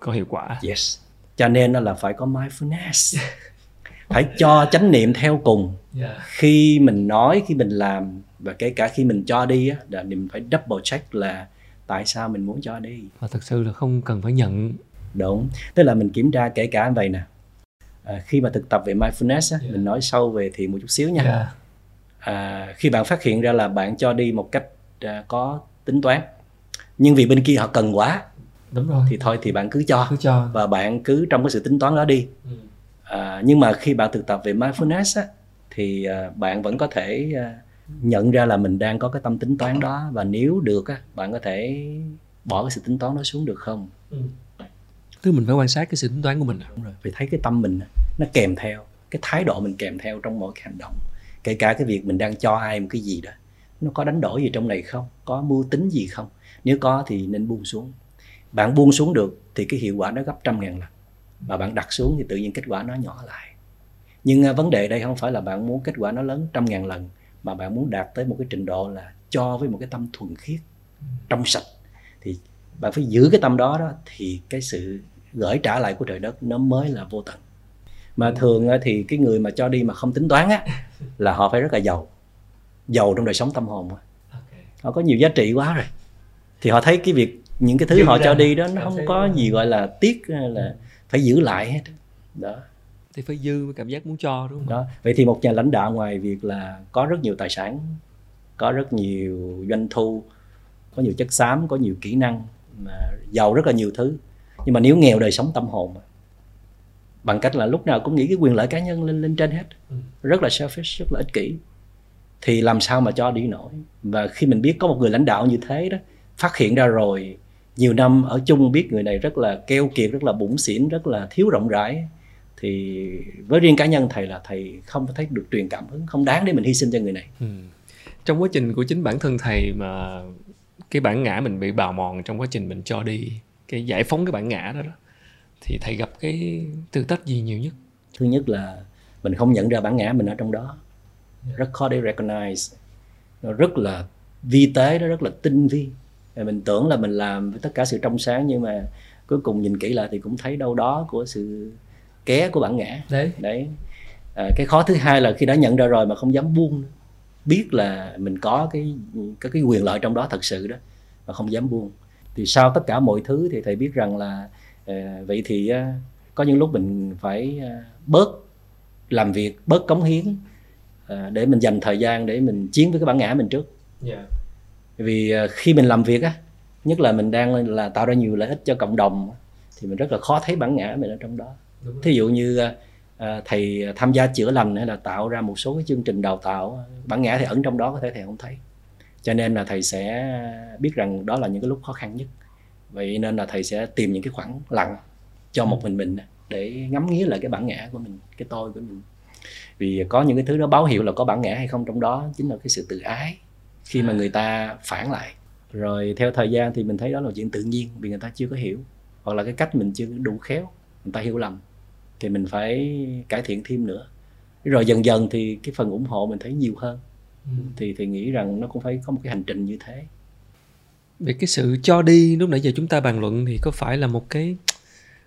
có hiệu quả. Yes. Cho nên là phải có mindfulness. Phải cho chánh niệm theo cùng. Yeah. Khi mình nói, khi mình làm và kể cả khi mình cho đi á, là mình phải double check là tại sao mình muốn cho đi. Và thực sự là không cần phải nhận. Đúng. Tức là mình kiểm tra kể cả vậy nè. À, khi mà thực tập về mindfulness á, yeah. mình nói sâu về thiền một chút xíu nha. Yeah. À, khi bạn phát hiện ra là bạn cho đi một cách à, có tính toán, nhưng vì bên kia họ cần quá. Đúng rồi. Thì thôi thì bạn cứ cho, cứ cho. Và bạn cứ trong cái sự tính toán đó đi. Ừ. À, nhưng mà khi bạn thực tập về mindfulness á, thì à, bạn vẫn có thể à, nhận ra là mình đang có cái tâm tính toán đó. Và nếu được á, bạn có thể bỏ cái sự tính toán đó xuống được không? Ừ. Tức mình phải quan sát cái sự tính toán của mình. Đúng rồi. Phải thấy cái tâm mình nó kèm theo, cái thái độ mình kèm theo trong mỗi cái hành động. Kể cả cái việc mình đang cho ai một cái gì đó, nó có đánh đổi gì trong này không? Có mưu tính gì không? Nếu có thì nên buông xuống. Bạn buông xuống được thì cái hiệu quả nó gấp trăm ngàn lần. Và bạn đặt xuống thì tự nhiên kết quả nó nhỏ lại. Nhưng vấn đề đây không phải là bạn muốn kết quả nó lớn trăm ngàn lần, mà bạn muốn đạt tới một cái trình độ là cho với một cái tâm thuần khiết, trong sạch. Thì bạn phải giữ cái tâm đó, đó thì cái sự gửi trả lại của trời đất nó mới là vô tận. Mà thường thì cái người mà cho đi mà không tính toán á, là họ phải rất là giàu. Giàu trong đời sống tâm hồn. Họ có nhiều giá trị quá rồi. Thì họ thấy cái việc những cái thứ họ cho đi đó nó không có gì gọi là tiếc, là phải giữ lại hết đó. Thì phải dư với cảm giác muốn cho, đúng không? Đó. Vậy thì một nhà lãnh đạo ngoài việc là có rất nhiều tài sản, có rất nhiều doanh thu, có nhiều chất xám, có nhiều kỹ năng, mà giàu rất là nhiều thứ, nhưng mà nếu nghèo đời sống tâm hồn, bằng cách là lúc nào cũng nghĩ cái quyền lợi cá nhân lên lên trên hết, rất là selfish, rất là ích kỷ, thì làm sao mà cho đi nổi. Và khi mình biết có một người lãnh đạo như thế đó, phát hiện ra rồi, nhiều năm ở chung biết người này rất là keo kiệt, rất là bủn xỉn, rất là thiếu rộng rãi, thì với riêng cá nhân thầy là thầy không thấy được truyền cảm hứng, không đáng để mình hy sinh cho người này. Ừ. Trong quá trình của chính bản thân thầy mà cái bản ngã mình bị bào mòn trong quá trình mình cho đi, cái giải phóng cái bản ngã đó, đó thì thầy gặp cái thử thách gì nhiều nhất? Thứ nhất là mình không nhận ra bản ngã mình ở trong đó. Rất khó để recognize. Nó rất là vi tế, nó rất là tinh vi. Mình tưởng là mình làm với tất cả sự trong sáng, nhưng mà cuối cùng nhìn kỹ lại thì cũng thấy đâu đó của sự ké của bản ngã. Đấy, Đấy. À, cái khó thứ hai là khi đã nhận ra rồi mà không dám buông. Biết là mình có cái, có cái quyền lợi trong đó thật sự đó, mà không dám buông. Thì sau tất cả mọi thứ thì thầy biết rằng là à, vậy thì à, có những lúc mình phải à, bớt làm việc, bớt cống hiến à, để mình dành thời gian để mình chiến với cái bản ngã mình trước. Yeah. Vì khi mình làm việc á, nhất là mình đang là tạo ra nhiều lợi ích cho cộng đồng, thì mình rất là khó thấy bản ngã mình ở trong đó. Thí dụ như à, thầy tham gia chữa lành hay là tạo ra một số cái chương trình đào tạo, bản ngã thì ẩn trong đó, có thể thầy không thấy. Cho nên là thầy sẽ biết rằng đó là những cái lúc khó khăn nhất. Vậy nên là thầy sẽ tìm những cái khoảng lặng cho một mình mình để ngắm nghía lại cái bản ngã của mình, cái tôi của mình. Vì có những cái thứ đó báo hiệu là có bản ngã hay không trong đó chính là cái sự tự ái. Khi mà người ta phản lại, rồi theo thời gian thì mình thấy đó là chuyện tự nhiên, vì người ta chưa có hiểu, hoặc là cái cách mình chưa đủ khéo, người ta hiểu lầm, thì mình phải cải thiện thêm nữa. rồi dần dần thì cái phần ủng hộ mình thấy nhiều hơn. Ừ. Thì thì nghĩ rằng nó cũng phải có một cái hành trình như thế. Về cái sự cho đi lúc nãy giờ chúng ta bàn luận thì có phải là một cái,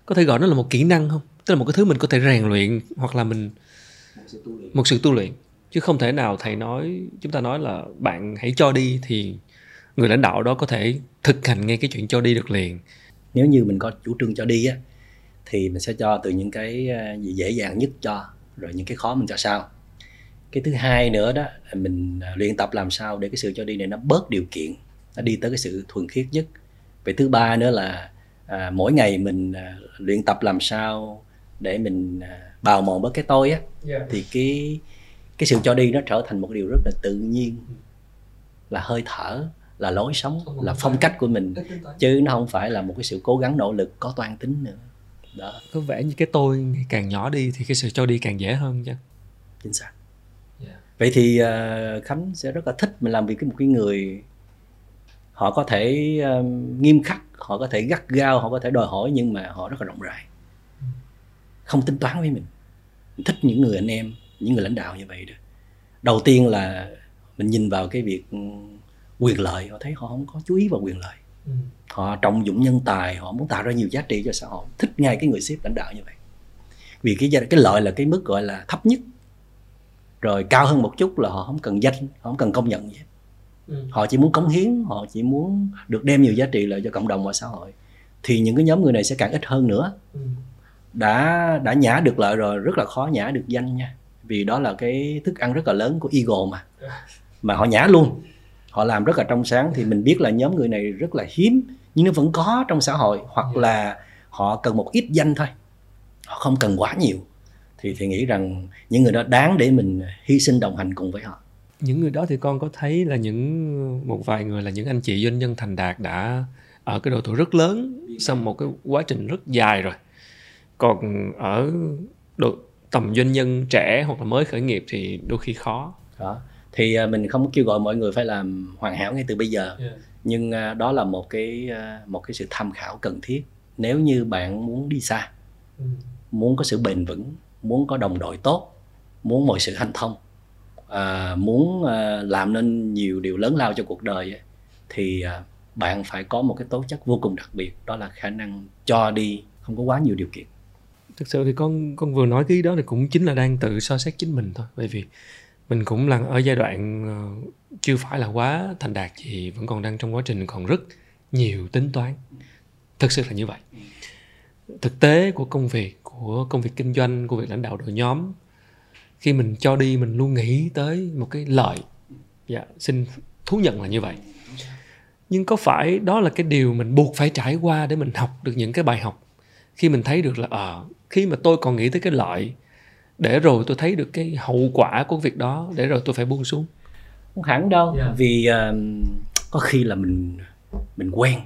có thể gọi nó là một kỹ năng không? Tức là một cái thứ mình có thể rèn luyện hoặc là mình một sự tu luyện, một sự tu luyện. Chứ không thể nào thầy nói, chúng ta nói là bạn hãy cho đi thì người lãnh đạo đó có thể thực hành ngay cái chuyện cho đi được liền. Nếu như mình có chủ trương cho đi á, thì mình sẽ cho từ những cái gì dễ dàng nhất cho, rồi những cái khó mình cho sau. Cái thứ hai nữa đó, mình luyện tập làm sao để cái sự cho đi này nó bớt điều kiện, nó đi tới cái sự thuần khiết nhất. Vậy thứ ba nữa là à, mỗi ngày mình à, luyện tập làm sao để mình à, bào mòn bớt cái tôi á, yeah. Thì cái cái sự cho đi nó trở thành một điều rất là tự nhiên, là hơi thở, là lối sống, là phong cách của mình, chứ nó không phải là một cái sự cố gắng nỗ lực có toan tính nữa. Đó. Có vẻ như cái tôi ngày càng nhỏ đi thì cái sự cho đi càng dễ hơn chứ. Chính xác. Yeah. Vậy thì uh, Khánh sẽ rất là thích mình làm việc với một cái người họ có thể um, nghiêm khắc, họ có thể gắt gao, họ có thể đòi hỏi, nhưng mà họ rất là rộng rãi, không tính toán với mình. Mình thích những người anh em, những người lãnh đạo như vậy đó. Đầu tiên là mình nhìn vào cái việc quyền lợi, họ thấy họ không có chú ý vào quyền lợi. Ừ. Họ trọng dụng nhân tài, họ muốn tạo ra nhiều giá trị cho xã hội, thích ngay cái người sếp lãnh đạo như vậy. Vì cái cái lợi là cái mức gọi là thấp nhất, rồi cao hơn một chút là họ không cần danh, họ không cần công nhận gì hết. Ừ. Họ chỉ muốn cống hiến, họ chỉ muốn được đem nhiều giá trị lợi cho cộng đồng và xã hội. Thì những cái nhóm người này sẽ càng ít hơn nữa. Ừ. Đã đã nhả được lợi rồi rất là khó nhả được danh nha. Vì đó là cái thức ăn rất là lớn của ego mà. Mà họ nhả luôn, họ làm rất là trong sáng, thì mình biết là nhóm người này rất là hiếm, nhưng nó vẫn có trong xã hội. Hoặc là họ cần một ít danh thôi, họ không cần quá nhiều. Thì thì nghĩ rằng những người đó đáng để mình hy sinh đồng hành cùng với họ. Những người đó thì con có thấy là những một vài người là những anh chị doanh nhân thành đạt đã ở cái độ tuổi rất lớn, sau một cái quá trình rất dài rồi. Còn ở độ tầm doanh nhân trẻ hoặc là mới khởi nghiệp thì đôi khi khó. Đó. Thì mình không kêu gọi mọi người phải làm hoàn hảo ngay từ bây giờ, yeah. Nhưng đó là một cái một cái sự tham khảo cần thiết. Nếu như bạn muốn đi xa, ừ. Muốn có sự bền vững, muốn có đồng đội tốt, muốn mọi sự hanh thông, à, muốn à, làm nên nhiều điều lớn lao cho cuộc đời ấy, thì à, bạn phải có một cái tố chất vô cùng đặc biệt, đó là khả năng cho đi không có quá nhiều điều kiện. Thực sự thì con con vừa nói cái đó thì cũng chính là đang tự so xét chính mình thôi, bởi vì mình cũng là ở giai đoạn chưa phải là quá thành đạt gì, vẫn còn đang trong quá trình còn rất nhiều tính toán. Thực sự là như vậy. Thực tế của công việc, của công việc kinh doanh, của việc lãnh đạo đội nhóm, khi mình cho đi mình luôn nghĩ tới một cái lợi. Dạ, xin thú nhận là như vậy. Nhưng có phải đó là cái điều mình buộc phải trải qua để mình học được những cái bài học? Khi mình thấy được là ờ, à, khi mà tôi còn nghĩ tới cái lợi, để rồi tôi thấy được cái hậu quả của việc đó, để rồi tôi phải buông xuống. Không hẳn đâu, yeah. Vì uh, có khi là mình mình quen.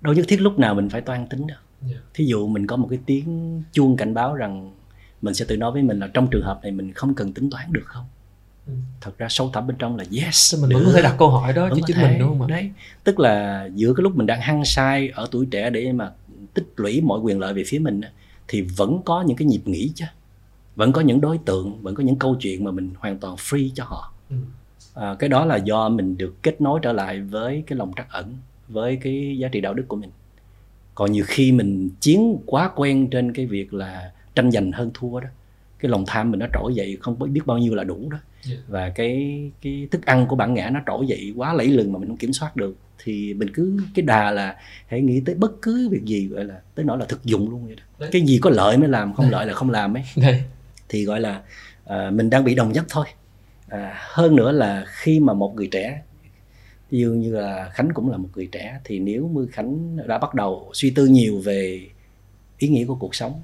Đâu nhất thiết lúc nào mình phải toan tính đâu, yeah. Thí dụ mình có một cái tiếng chuông cảnh báo rằng mình sẽ tự nói với mình là trong trường hợp này mình không cần tính toán được không? Ừ. Thật ra sâu thẳm bên trong là yes, mình vẫn có thể đặt câu hỏi đó chứ chính thể. Mình đúng không ạ? Đấy, tức là giữa cái lúc mình đang hăng say ở tuổi trẻ để mà tích lũy mọi quyền lợi về phía mình, thì vẫn có những cái nhịp nghỉ chứ. Vẫn có những đối tượng, vẫn có những câu chuyện mà mình hoàn toàn free cho họ. Ừ. À, cái đó là do mình được kết nối trở lại với cái lòng trắc ẩn, với cái giá trị đạo đức của mình. Còn nhiều khi mình chiến quá quen trên cái việc là tranh giành hơn thua đó. Cái lòng tham mình nó trỗi dậy không biết bao nhiêu là đủ đó. Yeah. Và cái, cái thức ăn của bản ngã nó trỗi dậy quá lẫy lừng mà mình không kiểm soát được. Thì mình cứ cái đà là hãy nghĩ tới bất cứ việc gì gọi là tới nỗi là thực dụng luôn vậy đó. Đấy. Cái gì có lợi mới làm, không lợi là không làm ấy. Đấy. Thì gọi là à, mình đang bị đồng nhất thôi. À, hơn nữa là khi mà một người trẻ, dường như là Khánh cũng là một người trẻ, thì nếu như Khánh đã bắt đầu suy tư nhiều về ý nghĩa của cuộc sống,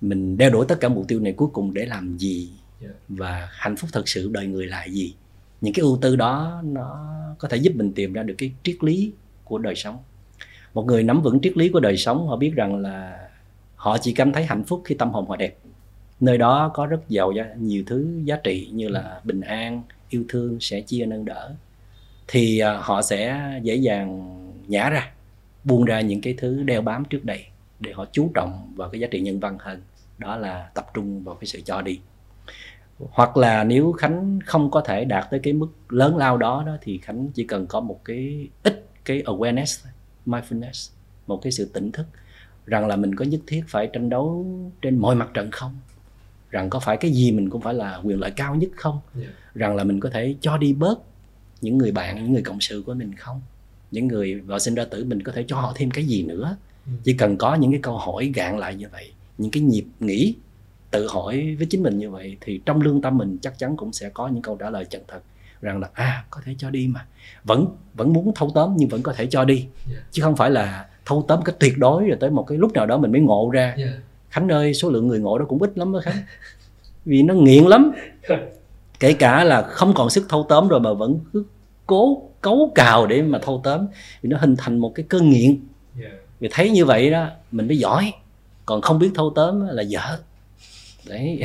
mình đeo đuổi tất cả mục tiêu này cuối cùng để làm gì, và hạnh phúc thật sự đời người là gì, những cái ưu tư đó nó có thể giúp mình tìm ra được cái triết lý của đời sống. Một người nắm vững triết lý của đời sống, họ biết rằng là họ chỉ cảm thấy hạnh phúc khi tâm hồn họ đẹp. Nơi đó có rất giàu nhiều thứ giá trị như là bình an, yêu thương, sẻ chia, nâng đỡ. Thì họ sẽ dễ dàng nhả ra, buông ra những cái thứ đeo bám trước đây để họ chú trọng vào cái giá trị nhân văn hơn. đó là tập trung vào cái sự cho đi. Hoặc là nếu Khánh không có thể đạt tới cái mức lớn lao đó, đó thì Khánh chỉ cần có một cái ít cái awareness, mindfulness, một cái sự tỉnh thức rằng là mình có nhất thiết phải tranh đấu trên mọi mặt trận không, rằng có phải cái gì mình cũng phải là quyền lợi cao nhất không, yeah. rằng là mình có thể cho đi bớt những người bạn, những người cộng sự của mình không, những người vợ sinh ra tử mình có thể cho họ thêm cái gì nữa. yeah. Chỉ cần có những cái câu hỏi gạn lại như vậy, những cái nhịp nghĩ tự hỏi với chính mình như vậy, thì trong lương tâm mình chắc chắn cũng sẽ có những câu trả lời chân thật rằng là à, có thể cho đi mà, vẫn vẫn muốn thâu tóm nhưng vẫn có thể cho đi, yeah. chứ không phải là thâu tóm cái tuyệt đối rồi tới một cái lúc nào đó mình mới ngộ ra. yeah. Khánh ơi, số lượng người ngộ đó cũng ít lắm đó Khánh, vì nó nghiện lắm. Kể cả là không còn sức thâu tóm rồi mà vẫn cứ cố cấu cào để mà thâu tóm, vì nó hình thành một cái cơn nghiện. yeah. Vì thấy như vậy đó mình mới giỏi, còn không biết thâu tóm là dở đấy.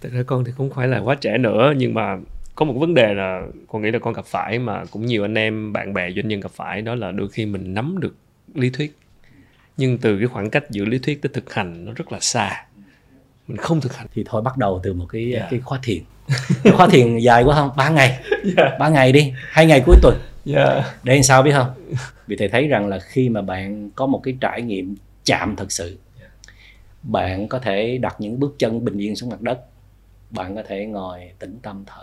Thật ra con thì không phải là quá trẻ nữa, nhưng mà có một vấn đề là con nghĩ là con gặp phải mà cũng nhiều anh em bạn bè doanh nhân gặp phải, đó là đôi khi mình nắm được lý thuyết nhưng từ cái khoảng cách giữa lý thuyết tới thực hành nó rất là xa, mình không thực hành. Thì thôi bắt đầu từ một cái, yeah. cái khóa thiền. Khóa thiền dài quá không? ba ngày, yeah. ba ngày đi, hai ngày cuối tuần, yeah. để làm sao biết không? Vì thầy thấy rằng là khi mà bạn có một cái trải nghiệm chạm thật sự, yeah. bạn có thể đặt những bước chân bình yên xuống mặt đất, bạn có thể ngồi tĩnh tâm thở,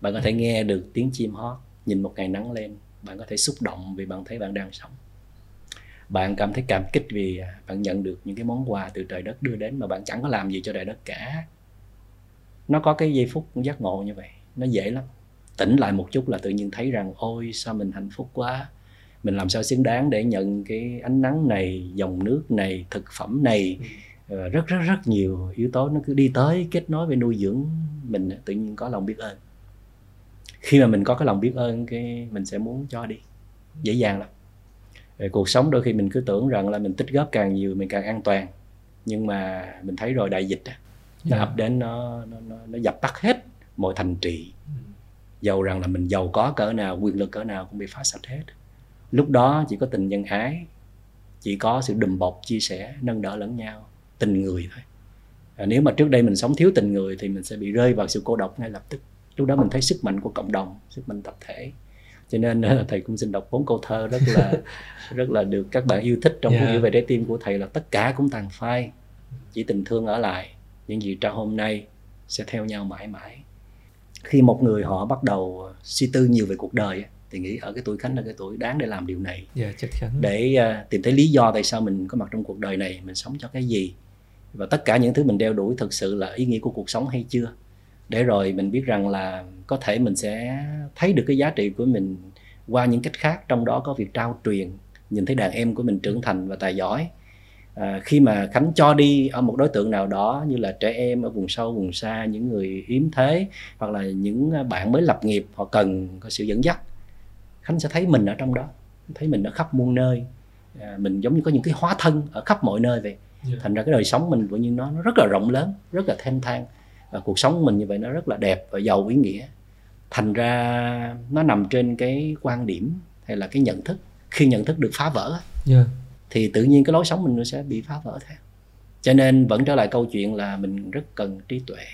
bạn có thể nghe được tiếng chim hót, nhìn một ngày nắng lên, bạn có thể xúc động vì bạn thấy bạn đang sống. Bạn cảm thấy cảm kích vì bạn nhận được những cái món quà từ trời đất đưa đến mà bạn chẳng có làm gì cho trời đất cả. Nó có cái giây phút giác ngộ như vậy, nó dễ lắm. Tỉnh lại một chút là tự nhiên thấy rằng ôi sao mình hạnh phúc quá, mình làm sao xứng đáng để nhận cái ánh nắng này, dòng nước này, thực phẩm này. ừ. Rất rất rất nhiều yếu tố nó cứ đi tới kết nối với nuôi dưỡng mình, tự nhiên có lòng biết ơn. Khi mà mình có cái lòng biết ơn cái mình sẽ muốn cho đi, dễ dàng lắm. Cuộc sống đôi khi mình cứ tưởng rằng là mình tích góp càng nhiều mình càng an toàn, nhưng mà mình thấy rồi đại dịch nó ập đến, nó, nó, nó, nó dập tắt hết mọi thành trì. Dầu rằng là mình giàu có cỡ nào, quyền lực cỡ nào cũng bị phá sạch hết. Lúc đó chỉ có tình nhân ái, chỉ có sự đùm bọc, chia sẻ, nâng đỡ lẫn nhau, tình người thôi. à, Nếu mà trước đây mình sống thiếu tình người thì mình sẽ bị rơi vào sự cô độc ngay lập tức. Lúc đó mình thấy sức mạnh của cộng đồng, sức mạnh tập thể. Cho nên thầy cũng xin đọc bốn câu thơ rất là rất là được các bạn yêu thích trong cuốn Hiểu về trái tim của thầy là: tất cả cũng tàn phai, chỉ tình thương ở lại, những gì trao hôm nay sẽ theo nhau mãi mãi. Khi một người họ bắt đầu suy tư nhiều về cuộc đời thì nghĩ ở cái tuổi Khánh là cái tuổi đáng để làm điều này, yeah, chắc chắn. Để tìm thấy lý do tại sao mình có mặt trong cuộc đời này, mình sống cho cái gì, và tất cả những thứ mình đeo đuổi thực sự là ý nghĩa của cuộc sống hay chưa. Để rồi mình biết rằng là có thể mình sẽ thấy được cái giá trị của mình qua những cách khác, trong đó có việc trao truyền, nhìn thấy đàn em của mình trưởng thành và tài giỏi. À, khi mà Khánh cho đi ở một đối tượng nào đó như là trẻ em ở vùng sâu, vùng xa, những người yếm thế hoặc là những bạn mới lập nghiệp, họ cần có sự dẫn dắt. Khánh sẽ thấy mình ở trong đó, thấy mình ở khắp muôn nơi. À, mình giống như có những cái hóa thân ở khắp mọi nơi vậy. Yeah. Thành ra cái đời sống mình tự nhiên nó, nó rất là rộng lớn, rất là thênh thang. Và cuộc sống mình như vậy nó rất là đẹp và giàu ý nghĩa. Thành ra nó nằm trên cái quan điểm hay là cái nhận thức. Khi nhận thức được phá vỡ, yeah. thì tự nhiên cái lối sống mình nó sẽ bị phá vỡ theo. Cho nên vẫn trở lại câu chuyện là mình rất cần trí tuệ.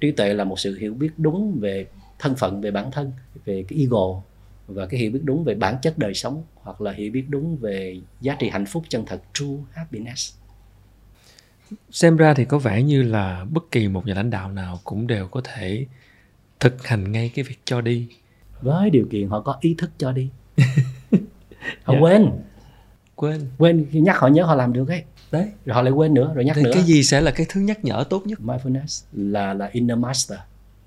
Trí tuệ là một sự hiểu biết đúng về thân phận, về bản thân, về cái ego, và cái hiểu biết đúng về bản chất đời sống, hoặc là hiểu biết đúng về giá trị hạnh phúc chân thật, true happiness. Xem ra thì có vẻ như là bất kỳ một nhà lãnh đạo nào cũng đều có thể thực hành ngay cái việc cho đi, với điều kiện họ có ý thức cho đi. Họ yeah. quên Quên Quên khi nhắc họ nhớ họ làm được ấy. Đấy. Rồi họ lại quên nữa, rồi nhắc thì nữa. Cái gì sẽ là cái thứ nhắc nhở tốt nhất? Mindfulness là, là inner master.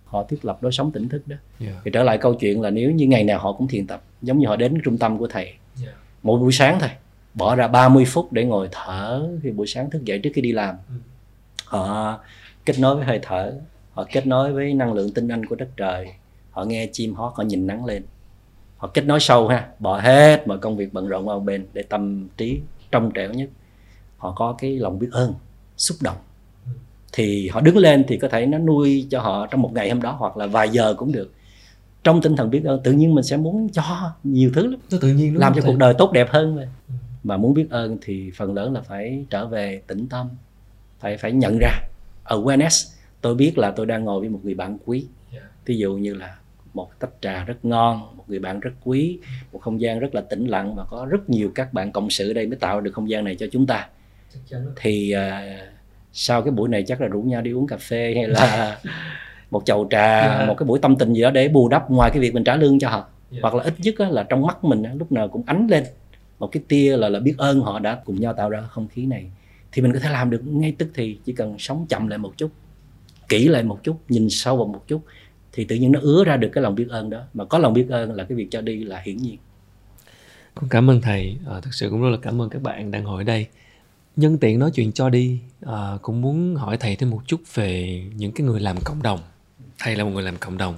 Họ thiết lập lối sống tỉnh thức đó. yeah. Thì trở lại câu chuyện là nếu như ngày nào họ cũng thiền tập, giống như họ đến trung tâm của thầy, yeah. mỗi buổi sáng thôi, bỏ ra ba mươi phút để ngồi thở khi buổi sáng thức dậy trước khi đi làm. ừ. Họ kết nối với hơi thở, họ kết nối với năng lượng tinh anh của đất trời, họ nghe chim hót, họ nhìn nắng lên, họ kết nối sâu ha, bỏ hết mọi công việc bận rộn qua một bên để tâm trí trong trẻo nhất. Họ có cái lòng biết ơn, xúc động, ừ. thì họ đứng lên thì có thể nó nuôi cho họ trong một ngày hôm đó hoặc là vài giờ cũng được. Trong tinh thần biết ơn tự nhiên mình sẽ muốn cho nhiều thứ lắm, tự nhiên làm cho cuộc đời tốt đẹp hơn. Mà muốn biết ơn thì phần lớn là phải trở về tĩnh tâm, phải phải nhận ra awareness. Tôi biết là tôi đang ngồi với một người bạn quý, ví dụ như là một tách trà rất ngon, một người bạn rất quý, một không gian rất là tĩnh lặng, và có rất nhiều các bạn cộng sự ở đây mới tạo được không gian này cho chúng ta. Thì uh, sau cái buổi này chắc là rủ nhau đi uống cà phê hay là một chầu trà, yeah. một cái buổi tâm tình gì đó để bù đắp, ngoài cái việc mình trả lương cho họ, yeah. hoặc là ít nhất là trong mắt mình lúc nào cũng ánh lên một cái tia là, là biết ơn họ đã cùng nhau tạo ra không khí này. Thì mình có thể làm được ngay tức thì, chỉ cần sống chậm lại một chút, kỹ lại một chút, nhìn sâu vào một chút, thì tự nhiên nó ứa ra được cái lòng biết ơn đó. Mà có lòng biết ơn là cái việc cho đi là hiển nhiên. Con cảm ơn thầy, à, thật sự cũng rất là cảm ơn các bạn đang ngồi ở đây. Nhân tiện nói chuyện cho đi, à, cũng muốn hỏi thầy thêm một chút về những cái người làm cộng đồng. Thầy là một người làm cộng đồng,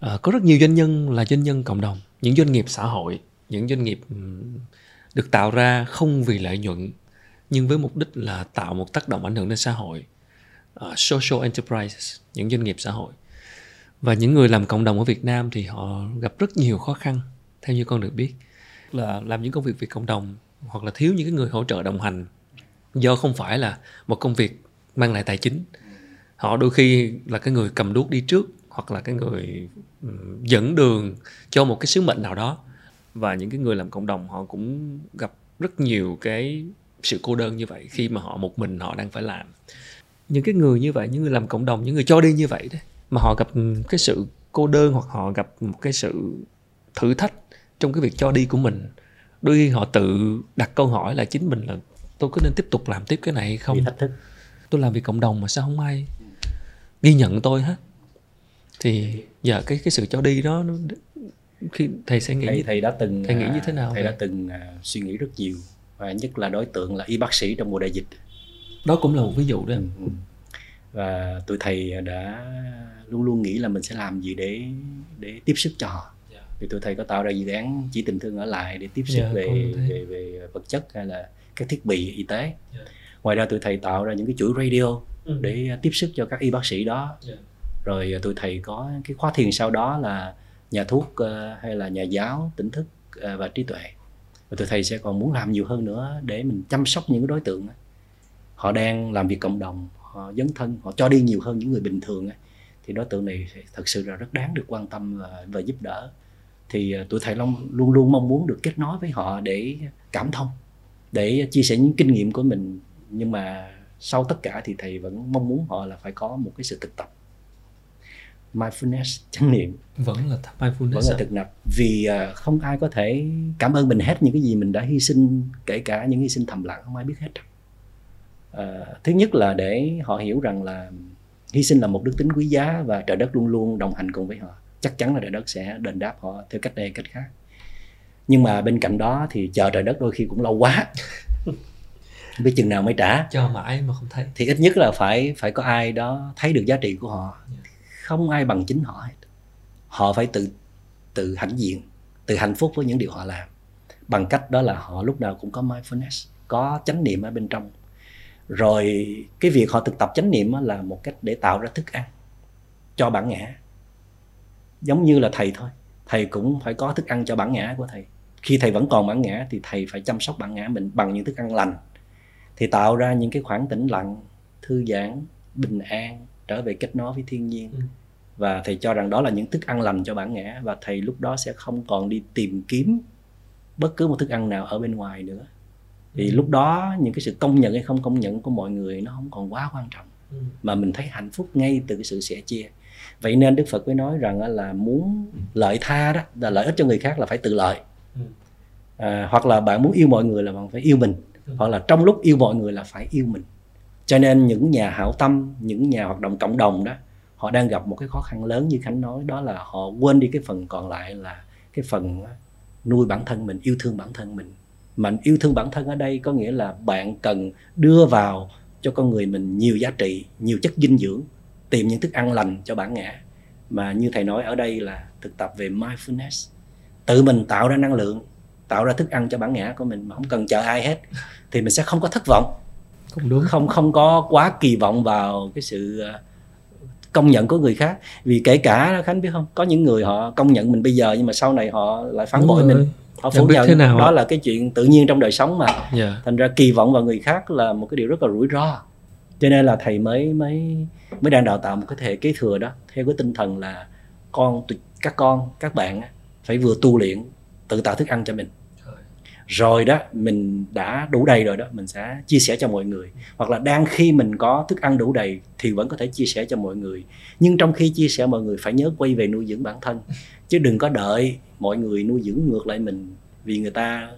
à, có rất nhiều doanh nhân là doanh nhân cộng đồng, những doanh nghiệp xã hội, những doanh nghiệp được tạo ra không vì lợi nhuận nhưng với mục đích là tạo một tác động ảnh hưởng đến xã hội, à, social enterprises, những doanh nghiệp xã hội. Và những người làm cộng đồng ở Việt Nam thì họ gặp rất nhiều khó khăn, theo như con được biết, là làm những công việc về cộng đồng hoặc là thiếu những cái người hỗ trợ đồng hành, do không phải là một công việc mang lại tài chính. Họ đôi khi là cái người cầm đuốc đi trước, hoặc là cái người dẫn đường cho một cái sứ mệnh nào đó. Và những cái người làm cộng đồng họ cũng gặp rất nhiều cái sự cô đơn như vậy, khi mà họ một mình họ đang phải làm. Những cái người như vậy, những người làm cộng đồng, những người cho đi như vậy đấy, mà họ gặp cái sự cô đơn hoặc họ gặp một cái sự thử thách trong cái việc cho đi của mình. Đôi khi họ tự đặt câu hỏi là chính mình là tôi có nên tiếp tục làm tiếp cái này hay không? Thách thức. Tôi làm việc cộng đồng mà sao không ai ghi nhận tôi hết? Thì giờ cái cái sự cho đi đó, nó, khi thầy sẽ nghĩ thầy, thầy đã từng thầy nghĩ như thế nào? Thầy vậy? đã từng suy nghĩ rất nhiều, và nhất là đối tượng là y bác sĩ trong mùa đại dịch. Đó cũng là một ví dụ đó. Ừ. Và tụi thầy đã luôn luôn nghĩ là mình sẽ làm gì để để tiếp sức cho họ. Yeah. Thì tụi thầy có tạo ra dự án Chỉ Tình Thương Ở Lại để tiếp sức yeah, về, về về vật chất hay là các thiết bị y tế. Yeah. Ngoài ra tụi thầy tạo ra những cái chuỗi radio ừ. để tiếp sức cho các y bác sĩ đó. Yeah. Rồi tụi thầy có cái khóa thiền sau đó là nhà thuốc hay là nhà giáo, tỉnh thức và trí tuệ. Và tụi thầy sẽ còn muốn làm nhiều hơn nữa để mình chăm sóc những đối tượng họ đang làm việc cộng đồng, họ dấn thân, họ cho đi nhiều hơn những người bình thường ấy. Thì đối tượng này thật sự là rất đáng được quan tâm và, và giúp đỡ. Thì tụi thầy Long luôn luôn mong muốn được kết nối với họ để cảm thông, để chia sẻ những kinh nghiệm của mình. Nhưng mà sau tất cả thì thầy vẫn mong muốn họ là phải có một cái sự thực tập. Mindfulness, chánh niệm vẫn là mindfulness, vẫn là thực tập. Vì không ai có thể cảm ơn mình hết những cái gì mình đã hy sinh, kể cả những hy sinh thầm lặng không ai biết hết. À, thứ nhất là để họ hiểu rằng là hy sinh là một đức tính quý giá, và trời đất luôn luôn đồng hành cùng với họ. Chắc chắn là trời đất sẽ đền đáp họ theo cách này cách khác. Nhưng mà bên cạnh đó thì chờ trời đất đôi khi cũng lâu quá, không biết chừng nào mới trả. Chờ mãi mà không thấy. Thì ít nhất là phải phải có ai đó thấy được giá trị của họ. Không ai bằng chính họ hết. Họ phải tự tự hãnh diện, tự hạnh phúc với những điều họ làm, bằng cách đó là họ lúc nào cũng có mindfulness, có chánh niệm ở bên trong. Rồi cái việc họ thực tập chánh niệm là một cách để tạo ra thức ăn cho bản ngã. Giống như là thầy thôi, thầy cũng phải có thức ăn cho bản ngã của thầy. Khi thầy vẫn còn bản ngã thì thầy phải chăm sóc bản ngã mình bằng những thức ăn lành. Thì tạo ra những cái khoảng tĩnh lặng, thư giãn, bình an, trở về kết nối với thiên nhiên. ừ. Và thầy cho rằng đó là những thức ăn lành cho bản ngã. Và thầy lúc đó sẽ không còn đi tìm kiếm bất cứ một thức ăn nào ở bên ngoài nữa. Thì lúc đó những cái sự công nhận hay không công nhận của mọi người nó không còn quá quan trọng, ừ. mà mình thấy hạnh phúc ngay từ cái sự sẻ chia. Vậy nên Đức Phật mới nói rằng là muốn lợi tha đó, là lợi ích cho người khác là phải tự lợi. ừ. À, hoặc là bạn muốn yêu mọi người là bạn phải yêu mình, ừ. hoặc là trong lúc yêu mọi người là phải yêu mình. Cho nên những nhà hảo tâm, những nhà hoạt động cộng đồng đó, họ đang gặp một cái khó khăn lớn như Khánh nói, đó là họ quên đi cái phần còn lại là cái phần nuôi bản thân mình, yêu thương bản thân mình. Mà yêu thương bản thân ở đây có nghĩa là bạn cần đưa vào cho con người mình nhiều giá trị, nhiều chất dinh dưỡng, tìm những thức ăn lành cho bản ngã. Mà như thầy nói ở đây là thực tập về mindfulness, tự mình tạo ra năng lượng, tạo ra thức ăn cho bản ngã của mình mà không cần chờ ai hết. Thì mình sẽ không có thất vọng, không, đúng. không, không có quá kỳ vọng vào cái sự công nhận của người khác. Vì kể cả, Khánh biết không, có những người họ công nhận mình bây giờ nhưng mà sau này họ lại phản bội mình, họ phủ nhận. Đó là cái chuyện tự nhiên trong đời sống mà. yeah. Thành ra kỳ vọng vào người khác là một cái điều rất là rủi ro. Cho nên là thầy mới mới mới đang đào tạo một cái thế hệ kế thừa đó theo cái tinh thần là con các con các bạn phải vừa tu luyện tự tạo thức ăn cho mình, rồi đó mình đã đủ đầy rồi đó mình sẽ chia sẻ cho mọi người, hoặc là đang khi mình có thức ăn đủ đầy thì vẫn có thể chia sẻ cho mọi người. Nhưng trong khi chia sẻ mọi người phải nhớ quay về nuôi dưỡng bản thân, chứ đừng có đợi mọi người nuôi dưỡng ngược lại mình, vì người ta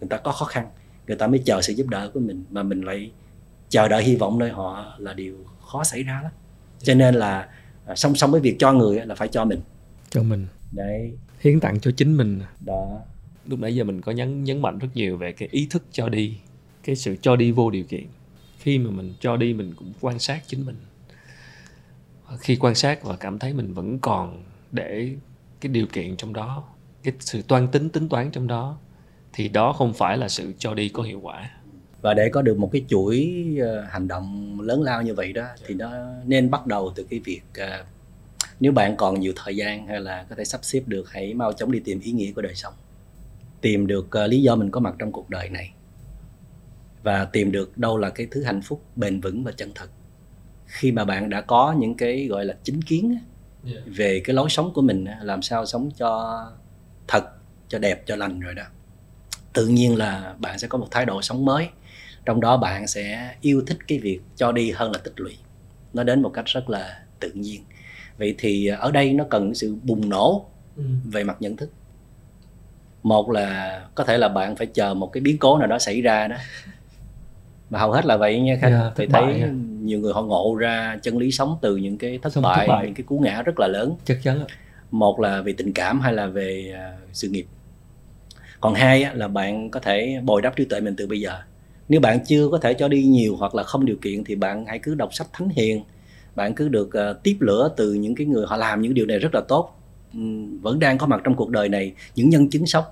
người ta có khó khăn người ta mới chờ sự giúp đỡ của mình, mà mình lại chờ đợi hy vọng nơi họ là điều khó xảy ra lắm. Cho nên là song song với việc cho người là phải cho mình, cho mình đấy, hiến tặng cho chính mình đó. Lúc nãy giờ mình có nhấn nhấn mạnh rất nhiều về cái ý thức cho đi, cái sự cho đi vô điều kiện. Khi mà mình cho đi mình cũng quan sát chính mình. Khi quan sát và cảm thấy mình vẫn còn để cái điều kiện trong đó, cái sự toan tính tính toán trong đó, thì đó không phải là sự cho đi có hiệu quả. Và để có được một cái chuỗi hành động lớn lao như vậy đó thì nó nên bắt đầu từ cái việc nếu bạn còn nhiều thời gian hay là có thể sắp xếp được, hãy mau chóng đi tìm ý nghĩa của đời sống, tìm được uh, lý do mình có mặt trong cuộc đời này và tìm được đâu là cái thứ hạnh phúc bền vững và chân thật. Khi mà bạn đã có những cái gọi là chính kiến yeah. về cái lối sống của mình, làm sao sống cho thật, cho đẹp, cho lành rồi đó, tự nhiên là bạn sẽ có một thái độ sống mới, trong đó bạn sẽ yêu thích cái việc cho đi hơn là tích lũy, nó đến một cách rất là tự nhiên. Vậy thì ở đây nó cần sự bùng nổ về mặt nhận thức. Một là có thể là bạn phải chờ một cái biến cố nào đó xảy ra đó, mà hầu hết là vậy nha Khánh. Yeah, Thầy thấy yeah. nhiều người họ ngộ ra chân lý sống từ những cái thất, bại, thất bại, những cái cú ngã rất là lớn. Chắc chắn. Một là về tình cảm hay là về sự nghiệp. Còn hai là bạn có thể bồi đắp trí tuệ mình từ bây giờ. Nếu bạn chưa có thể cho đi nhiều hoặc là không điều kiện thì bạn hãy cứ đọc sách thánh hiền. Bạn cứ được tiếp lửa từ những cái người họ làm những điều này rất là tốt, vẫn đang có mặt trong cuộc đời này, những nhân chứng sống.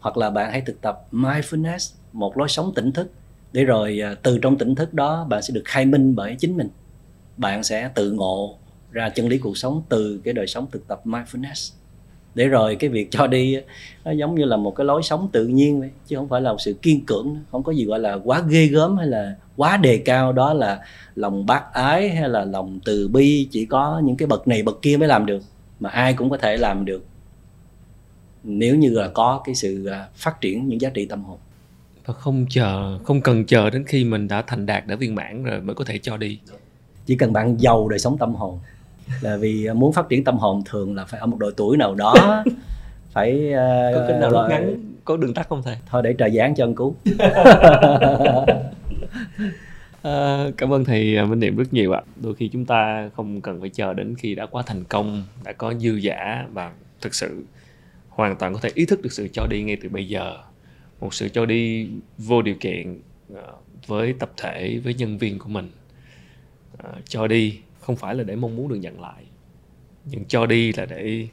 Hoặc là bạn hãy thực tập mindfulness, một lối sống tỉnh thức, để rồi từ trong tỉnh thức đó bạn sẽ được khai minh bởi chính mình. Bạn sẽ tự ngộ ra chân lý cuộc sống từ cái đời sống thực tập mindfulness, để rồi cái việc cho đi nó giống như là một cái lối sống tự nhiên vậy, chứ không phải là một sự kiên cưỡng. Không có gì gọi là quá ghê gớm hay là quá đề cao, đó là lòng bác ái hay là lòng từ bi, chỉ có những cái bậc này bậc kia mới làm được, mà ai cũng có thể làm được nếu như là có cái sự phát triển những giá trị tâm hồn. Và không chờ, không cần chờ đến khi mình đã thành đạt, đã viên mãn rồi mới có thể cho đi. Chỉ cần bạn giàu đời sống tâm hồn, là vì muốn phát triển tâm hồn thường là phải ở một độ tuổi nào đó, phải có cái nào đó ngắn, có đường tắt không thầy? Thôi để trời giáng cho ăn cú. À, cảm ơn thầy Minh Niệm rất nhiều ạ. Đôi khi chúng ta không cần phải chờ đến khi đã quá thành công, đã có dư dả, và thực sự hoàn toàn có thể ý thức được sự cho đi ngay từ bây giờ. Một sự cho đi vô điều kiện với tập thể, với nhân viên của mình. À, cho đi không phải là để mong muốn được nhận lại, nhưng cho đi là để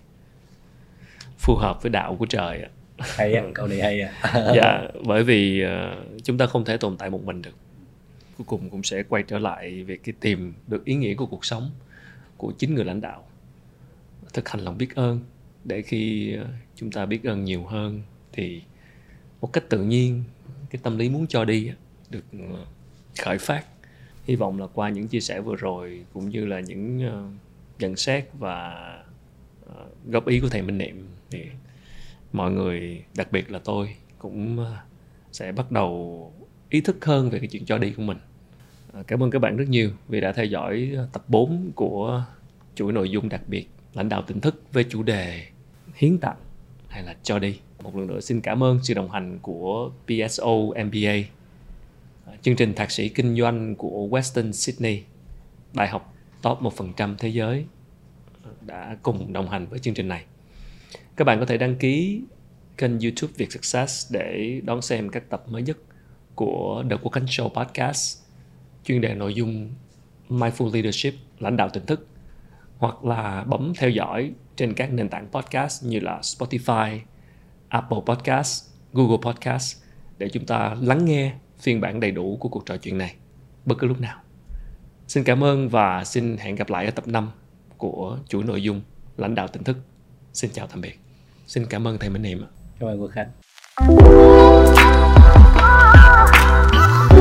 phù hợp với đạo của trời ạ. Hay à, câu này hay à. Dạ, bởi vì chúng ta không thể tồn tại một mình được. Cuối cùng cũng sẽ quay trở lại về cái tìm được ý nghĩa của cuộc sống của chính người lãnh đạo. Thực hành lòng biết ơn, để khi chúng ta biết ơn nhiều hơn thì một cách tự nhiên cái tâm lý muốn cho đi được khởi phát. Hy vọng là qua những chia sẻ vừa rồi cũng như là những nhận xét và góp ý của thầy Minh Niệm thì mọi người, đặc biệt là tôi, cũng sẽ bắt đầu ý thức hơn về cái chuyện cho đi của mình. Cảm ơn các bạn rất nhiều vì đã theo dõi tập bốn của chuỗi nội dung đặc biệt lãnh đạo tỉnh thức với chủ đề hiến tặng hay là cho đi. Một lần nữa xin cảm ơn sự đồng hành của pê ét ô em bê a, chương trình thạc sĩ kinh doanh của Western Sydney, đại học top một phần trăm thế giới đã cùng đồng hành với chương trình này. Các bạn có thể đăng ký kênh YouTube Việt Success để đón xem các tập mới nhất của The World Council Podcast, chuyên đề nội dung Mindful Leadership, lãnh đạo tỉnh thức, hoặc là bấm theo dõi trên các nền tảng podcast như là Spotify, Apple Podcast, Google Podcast để chúng ta lắng nghe phiên bản đầy đủ của cuộc trò chuyện này bất cứ lúc nào. Xin cảm ơn và xin hẹn gặp lại ở tập năm của chuỗi nội dung lãnh đạo tỉnh thức. Xin chào tạm biệt. Xin cảm ơn thầy Minh Niệm. Cảm ơn Quốc Khánh. Oh, oh, oh, oh.